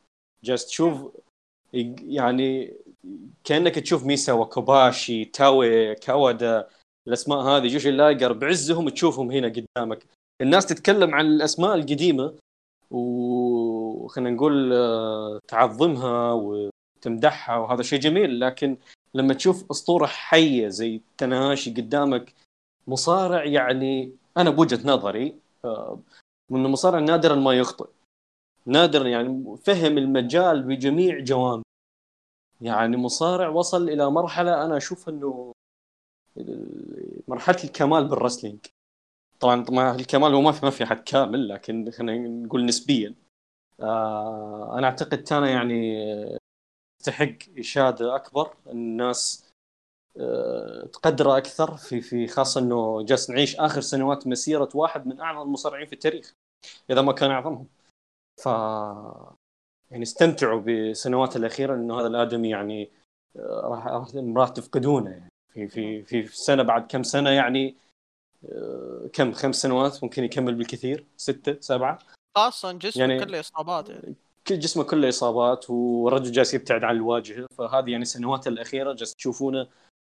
جاست تشوف يعني كأنك تشوف ميسا وكوباشي، تاوي، كاودا، الأسماء هذه، جوش اللايقر بعزهم تشوفهم هنا قدامك. الناس تتكلم عن الأسماء القديمة وخلنا نقول تعظمها وتمدحها، وهذا شيء جميل، لكن لما تشوف أسطورة حية زي تناشي قدامك، مصارع يعني أنا بوجهة نظري من المصارع نادراً ما يخطئ، نادراً يعني فهم المجال بجميع جوانبه. يعني مصارع وصل إلى مرحلة أنا أشوف أنه مرحلة الكمال بالرسلينج. طبعاً الكمال هو ما في حد كامل، لكن خلينا نقول نسبياً. أنا أعتقد تانا يعني تحق إشادة أكبر، الناس تقدره أكثر، في خاصة أنه جالس نعيش آخر سنوات مسيرة واحد من أعظم المصارعين في التاريخ إذا ما كان أعظمهم. يعني استمتعوا بسنوات الأخيرة، لأنه هذا الآدم يعني راح تفقدونه يعني في سنة بعد كم سنة، يعني كم 5 سنوات ممكن يكمل بالكثير، 6-7، خاصة جسمه يعني كله إصابات، جسمه كله إصابات، ورجل جالس يبتعد عن الواجهة. فهذه يعني سنوات الأخيرة جالس تشوفونه،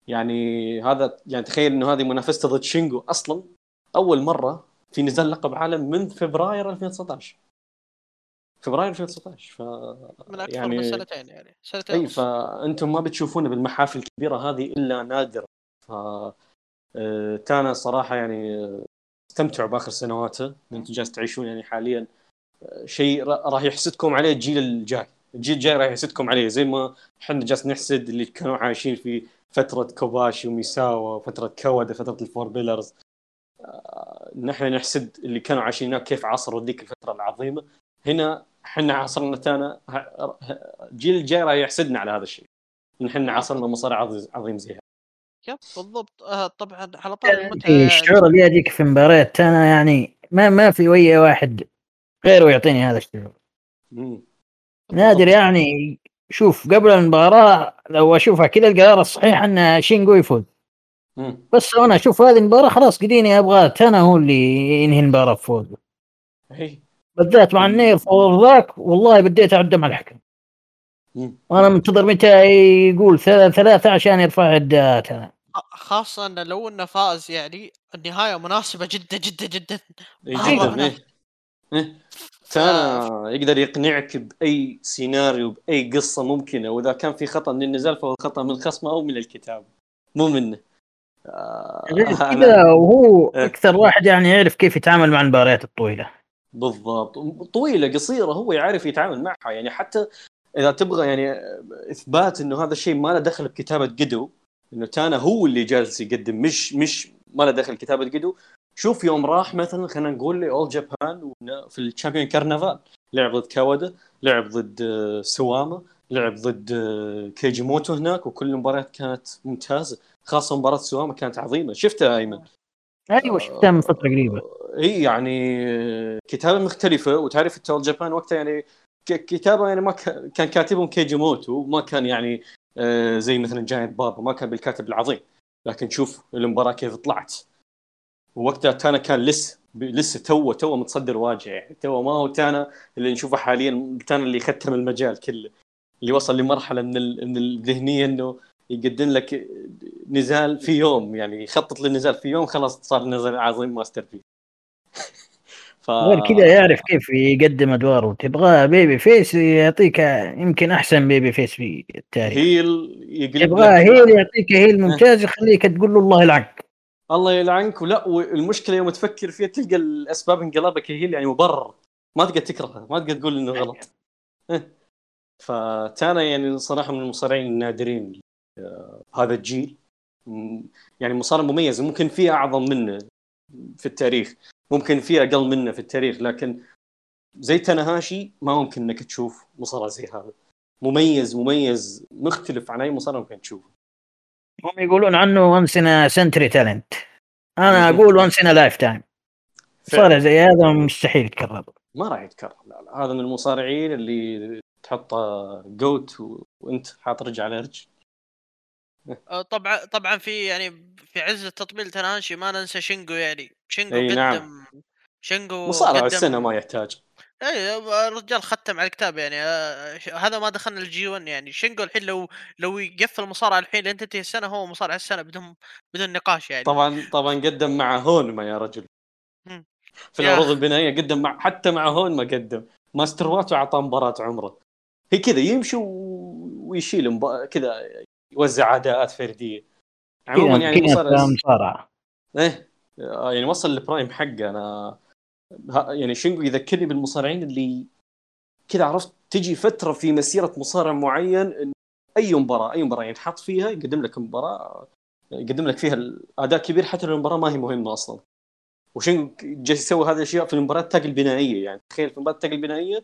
يعني هذا يعني تخيل إنه هذه منافسة ضد شينجو أصلاً أول مرة في نزال لقب عالم من فبراير 2019. فبراير 2019 ف من اكثر يعني... من سنتين يعني سنتين اي فانتم ما بتشوفونا بالمحافل الكبيره هذه الا نادرا. ف تانا صراحه يعني استمتعوا باخر سنواته انتم جالس تعيشون يعني حاليا شيء راح يحسدكم عليه الجيل الجاي. الجيل الجاي راح يحسدكم عليه زي ما احنا جالس نحسد اللي كانوا عايشين في فتره كوباشي وميساوا وفتره كوادا فتره الفور بيلرز. نحن نحسد اللي كانوا عايشين كيف عصروا ذيك الفتره العظيمه. هنا احنا عصرنا تانا الجيل الجاي راح يحسدنا على هذا الشيء. نحن عصرنا مصارع عظيم زي هذا. بالضبط. طبعا على طاري الشعور اللي يجيك في مباريات تانا يعني ما في ويا واحد غيره يعطيني هذا الشعور نادر يعني. شوف قبل المباراة لو أشوفها كده القرار الصحيح أن شينغو يفوز بس أنا أشوف هذه المباراة خلاص قديني أبغى تانا هو اللي ينهي المباراة بفوزه بالذات مع النير فور ذاك. والله بديت أعد مع الحكم وأنا منتظر متى يقول 3 عشان يرفع الدات. أنا خاصة لو إنه فاز يعني النهاية مناسبة جدا جدا جدا جدا. تانا يقدر يقنعك بأي سيناريو بأي قصة ممكنة وإذا كان في خطأ من النزال فهو خطأ من خصمه أو من الكتاب مو منه. وهو أكثر واحد يعني يعرف كيف يتعامل مع المباريات الطويلة. بالضبط طويلة قصيرة هو يعرف يتعامل معها يعني. حتى إذا تبغى يعني إثبات إنه هذا الشيء ما له دخل بكتابة قدو إنه تانا هو اللي جالس يقدم مش ما له دخل كتابة قدو. شوف يوم راح مثلا خلينا نقول لي اول جابان في الشامبيون كارنفال لعب ضد كاوادا لعب ضد سواما لعب ضد كيجي موتو هناك وكل المباريات كانت ممتازه خاصه مباراه سواما كانت عظيمه. شفتها ايمن؟ ايوه شفتها من فتره قريبه. اي يعني كتابه مختلفه وتعرف التول جابان وقتها يعني كتابه يعني ما كان كاتبهم كيجي موتو وما كان يعني زي مثلا جاينت بابا ما كان بالكاتب العظيم. لكن شوف المباراه كيف طلعت ووقتها تانا كان لسه توه متصدر واجهه يعني توه ما هو تانا اللي نشوفه حاليا تانا اللي ختم المجال كله اللي وصل لمرحله من الذهنيه انه يقدم لك نزال في يوم يعني يخطط للنزال في يوم خلاص صار نزال عظيم ماستر بي. غير كذا يعرف كيف يقدم ادواره. تبغى بيبي فيس يعطيك يمكن احسن بيبي فيس في التاريخ. هيل يبغى هيل يعطيك هيل ممتاز يخليك تقول له الله يلعنك الله يلعنك. ولا والمشكله يوم تفكر فيها تلقى الاسباب انقلابك هي يعني مبرر ما تقدر تكرهها ما تقدر تقول انه غلط. فتانا يعني صراحه من المصارعين النادرين هذا الجيل يعني مصارع مميز ممكن فيه اعظم منه في التاريخ ممكن فيه اقل منه في التاريخ لكن زي تاناهاشي ما ممكن انك تشوف مصارع زي هذا مميز مختلف عن اي مصارع ممكن تشوفه. هم يقولون عنه أمسنا سنتري تالنت أنا أقول أمسنا لايف تايم. صار زي هذا مستحيل يتكرر ما راح يتكرر. لا هذا من المصارعين اللي تحطه جوت وأنت حاط رجع على رجل. طبعا في يعني في عز التطبيل تنانشي ما ننسى شينغو يعني شينغو قدم نعم. شينغو مصارع السنة ما يحتاج اي رجال ختم على الكتاب يعني. هذا ما دخلنا الجي 1 يعني شينغو الحين لو يقفل مصارع الحين اللي انتهي السنه هو مصارع السنه بدون نقاش يعني. طبعا قدم مع هونما يا رجل في العروض البنائيه قدم مع حتى مع هونما قدم ماستروات واعطى مباراه عمره هي كذا يمشي ويشيل كذا يوزع عداءات فرديه عموما يعني مصارع يعني وصل للبرايم حقه. انا يعني شينغو يذكرني بالمصارعين اللي كذا عرفت تجي فترة في مسيرة مصارع معين أي مباراة ينحط فيها يقدم لك فيها الأداء كبير حتى لو المباراة ما هي مهمة أصلا. وشينغو جاي يسوي هذه الأشياء في المباراة التاج البنائية يعني تخيل في المباراة التاج البنائية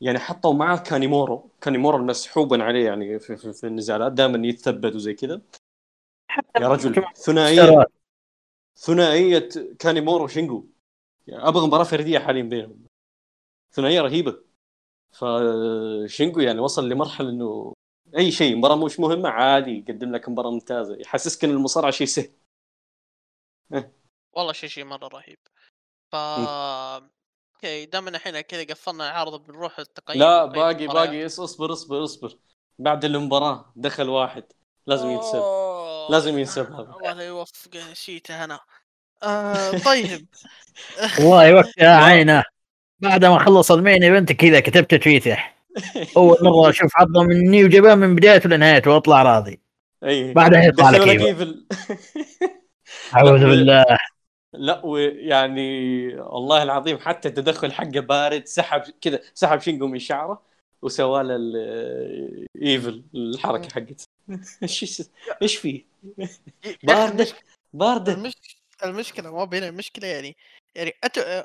يعني حطوا معه كانيمورو مسحوبا عليه يعني في النزالات دائما يتثبت وزي كذا يا رجل. ثنائية كانيمورو وشينغو يعني أبغى مباراة فردية حاليا بينهم ثنائية رهيبة. فشينغو يعني وصل لمرحلة إنه أي شيء مباراة مش مهمة عادي يقدم لك مباراة ممتازة يحسسك إن المصارعة شيء سهل والله شيء مرة رهيب. أوكي دامنا حين كذا قفلنا العرض بنروح التقييم. لا باقي اصبر بعد المباراة دخل واحد لازم ينسب والله يوفق شيته هنا. طيب والله وقتها عينه بعد ما خلص المين ايفنت كذا كتبت تويته اول مره اشوف عضه مني وجباه من بدايته لنهايته واطلع راضي. اي بعدها يطلع لك كيف اعوذ بالله. لا ويعني والله العظيم حتى التدخل حقه بارد، سحب كذا، سحب شينجو من شعره وسوى له الايفل الحركه حقته. ايش فيه بارده. المشكله مو بين المشكله يعني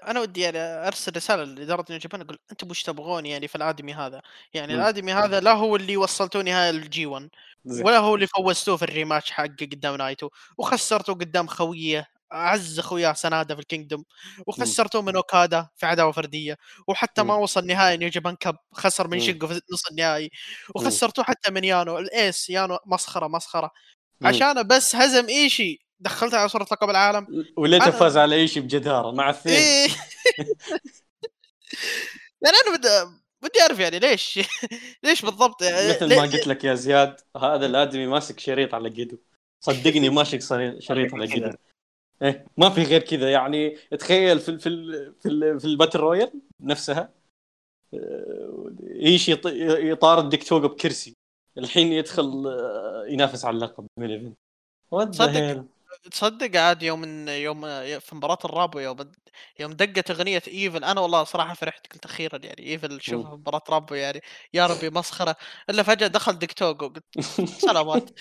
انا ودي يعني ارسل رساله لاداره نيو جابان اقول انتم وش تبغون يعني في الادمي هذا؟ يعني الادمي هذا لا هو اللي وصلتوني هاي الجي 1 ولا هو اللي فوزتوه في الريماتش حقه قدام نايتو، وخسرته قدام خويه اعز خويا سناده في الكينجدوم، وخسرته من اوكادا في عداوه فرديه، وحتى ما وصل نهائي نيو جابان كاب خسر من شينجو في نص النهائي، وخسرته حتى من يانو الايس. يانو مسخره عشان بس هزم ايشي دخلتها على صورة لقب العالم ولا تفاز على أي شيء بجدارة مع الثاني. يعني أنا بدي أعرف يعني ليش بالضبط. مثل ما قلت لك يا زياد، هذا الآدمي ماسك شريط على قيده، صدقني ماسك شريط على قيده. إيه ما في غير كذا. يعني تخيل في الباتل رويال نفسها أي شيء يطارد ديكتوغو بكرسي، الحين يدخل ينافس على اللقب من الإيفنت. تصدق عاد يوم في مباراة الرابو يوم دقت أغنية إيفل، أنا والله صراحة فرحت قلت أخيرا يعني إيفل شوف مباراة رابو يعني يا ربي مسخرة، إلا فجأة دخل ديكتوغو قلت سلامات.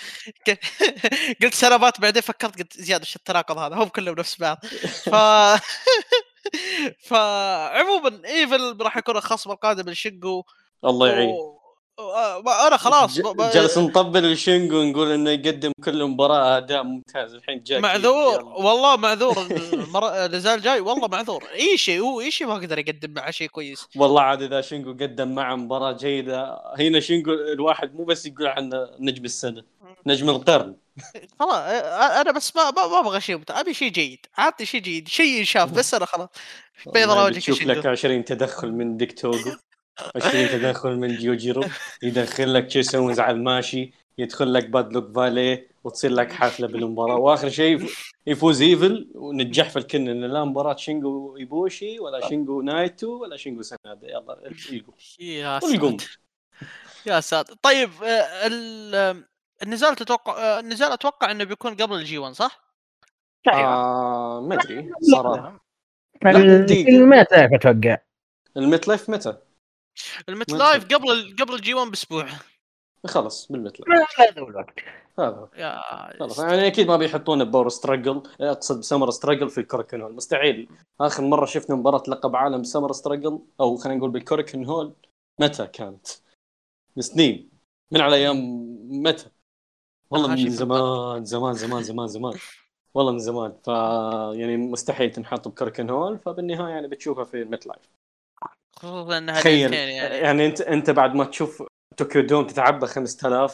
قلت سلامات، بعدين فكرت قلت زيادة شو التناقض هذا، هم كلهم نفس بعض. فعموما إيفل راح يكون الخصم القادم لشينجو، الله يعين. أنا خلاص جلس نطبل الشينجو نقول إنه يقدم كل مباراة أداء ممتاز. الحين جاي معذور والله معذور لزال جاي والله معذور. أي شيء هو أي شيء ما أقدر يقدم معه شيء كويس والله. عاد إذا شينجو قدم معه مباراة جيدة هنا، شينجو الواحد مو بس يقول عنه نجم السنة، نجم القرن. خلاص أنا بس ما أبغى شيء ممتاز، أبي شيء جيد، عطني شيء جيد، شيء يشاف بس. أنا خلاص بيض وجهك. شوف لك 20 تدخل من ديكتوغو، 20 تدخل من جيوجيرو، يدخل لك شيء سوينز على الماشي، يدخل لك بادلوك فالي، وتصير لك حافلة بالمباراة، وآخر شيء يفوز إيفل ونجح في الكنة. إن لا مباراة شينجو إيبوشي ولا شينجو نايتو ولا شينجو سنادة، يلا إيجو والقوم يا ساد. طيب النزال تتوقع؟ النزال أتوقع إنه بيكون قبل الجي 1 صح؟ ما أدري صراحة، ما تعرف أتوقع الميت لايف متى؟ الميت لايف قبل الجي 1 باسبوع خلص بالميت لايف. هذا هو الوقت، هذا خلاص. يعني اكيد ما بيحطون باور ستراجل، اقصد سمر ستراجل في الكوركن هول، مستحيل. اخر مره شفنا مباراه لقب عالم سمر ستراجل، او خلينا نقول بالكوركن هول، متى كانت؟ من سنين، من على ايام متى والله، من زمان زمان زمان زمان زمان والله، من زمان. ف يعني مستحيل تنحط بكوركن هول، فبالنهايه يعني بتشوفها في الميت لايف. تخيل يعني انت بعد ما تشوف طوكيو دوم تتعبى 5000،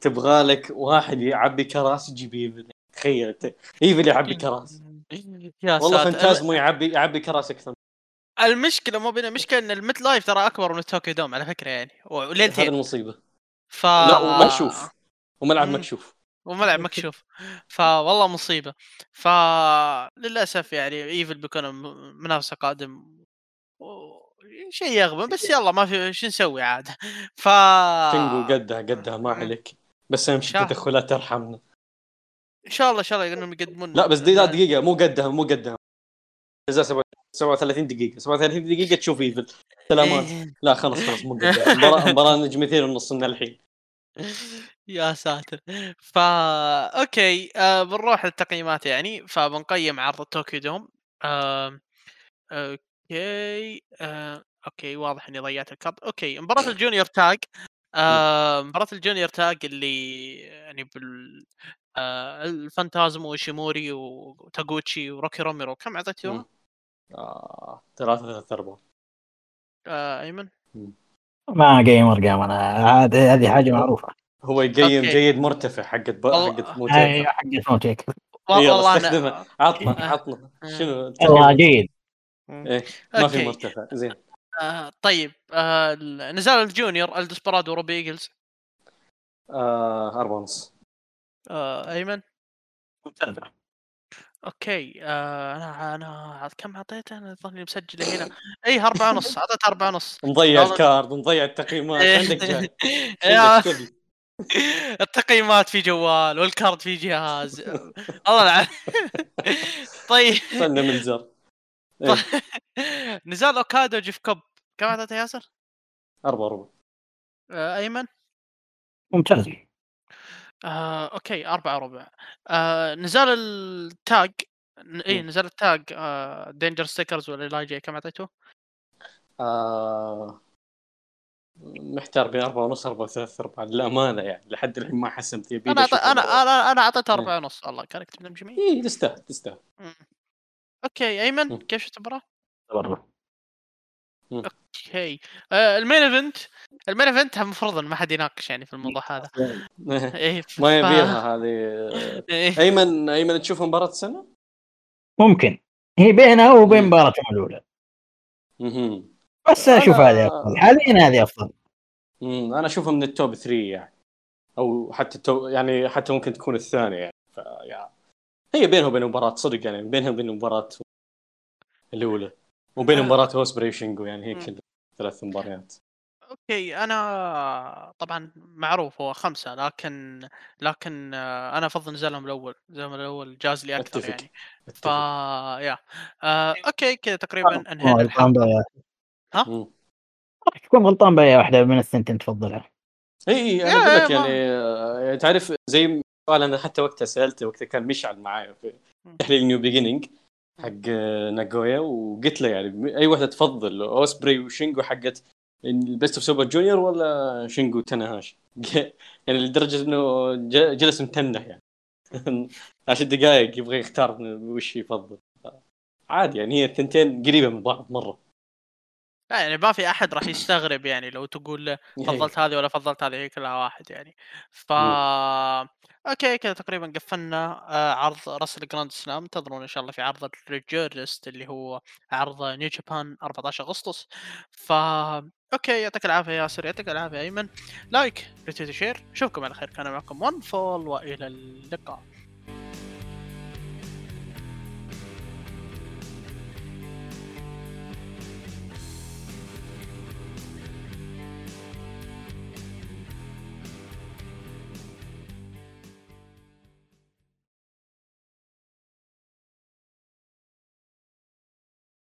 تبغى لك واحد يعبي كراسي جيبيه. تخيل ايفل يعبي كراسي والله فانتازمو يعبي كراسي اكثر. المشكله مو بينا، مشكله ان الميت لايف ترى اكبر من طوكيو دوم على فكره، يعني وليلتين. هذه المصيبه. لا وما اشوف وملعب مكشوف وملعب مكشوف، فوالله مصيبه. فللاسف يعني ايفل بيكون منافسه قادم شيء يغبن، بس يلا ما في شو نسوي عاد. شينجو قدها ما عليك، بس اهم شيء تدخلات ترحمنا ان شاء الله. ان شاء الله انهم يقدمون. لا بس دقيقه مو قدها اذا 37 دقيقه تشوف ايفل سلامات. لا خلاص مو قدها مباراه نجمتين ونص من الحين يا ساتر. اوكي بنروح للتقييمات يعني. فبنقيم عرض طوكيو دوم. اوكي واضح اني ضيعت الكارت. اوكي مباراة الجونيور تاج، مباراة الجونيور تاج اللي يعني الفانتازمو وشيموري وتاغوتشي وروكي روميرو. كم اعطيتهم؟ 3 ايمن ما قيم ارقام انا، هذه حاجه معروفه. هو يقيم جيد مرتفع حقت موتيك والله. انا عطنا شنو والله جيد. إيه ما في مرتفع زين. طيب نزال الجونيور الدسبرادو روبي ايجلز 4.5. أيمن ممتازة. اوكي. انا كم اعطيته؟ انا ظني مسجله هنا. اي 4.5 اعطيت 4.5. مضيع الكارد مضيع التقييمات عندك جاي. التقييمات في جوال والكارد في جهاز الله العافيه. طيب صرنا من الزر. نزال اوكادا وجيف كوب كم اعطيته ياسر؟ 4.4. ايمن ممتاز. اوكي 4.4. نزال التاج نزال التاج دينجر ستيكرز والإلايجا كم اعطيته؟ محتار بين 4.5 4.3 للامانه يعني لحد الحين ما حسمت يبي. انا اعطيت 4.5 والله كان اكتب لنا جميل. اي تستاهل تستاهل. اوكي ايمن كيف شفت المباراه؟ برضه اوكي. المين ايفنت المين ايفنت المفروض ما حد يناقش يعني في الموضوع هذا. ما يبيها هذه. ايمن تشوف مباراه السنه ممكن هي بينها وبين مباراتهم الاولى بس اشوف هذه افضل حاليا. هذه افضل انا اشوفها من التوب 3 يعني او حتى التوب يعني حتى ممكن تكون الثانيه يعني. يعني هي بينها وبين مباراه صدق يعني بينها وبين مباراه الاولى وبين مباراه اوسبري شينغو يعني هيك كل ثلاث مباريات. اوكي انا طبعا معروف هو 5 لكن انا افضل نزالهم الاول جاز لي اكثر. أتفك. يعني ف يا اوكي كذا تقريبا انهينا الحلقه. ها راح تكون غلطان باي واحده من الثنتين تفضلها. اي انا اقول لك يعني تعرف زي قال انا حتى وقتها سالته وقتها كان مشعل معايا في تحليل نيو بيجينينج حق ناغويا وقلت له يعني اي واحده تفضل اوسبري وشينغو حقت البيست اوف سوبر جونيور ولا شينغو تاناهاشي؟ يعني لدرجه انه جلس متنح يعني 10 دقائق يبغى يختار وش يفضل. عادي يعني هي الثنتين قريبه من بعض مره. لا يعني ما في احد راح يستغرب يعني لو تقول فضلت هذه ولا فضلت هذه هي كلها واحد يعني. ف اوكي كذا تقريبا قفلنا عرض راسل جراند سلام. انتظرونا ان شاء الله في عرض الريجيرست اللي هو عرض نيو جابان 14 اغسطس. ف اوكي يعطيك العافيه ياسر يعطيك العافيه ايمن. لايك ريتويت شير. اشوفكم على خير. كان معكم ون فول والى اللقاء.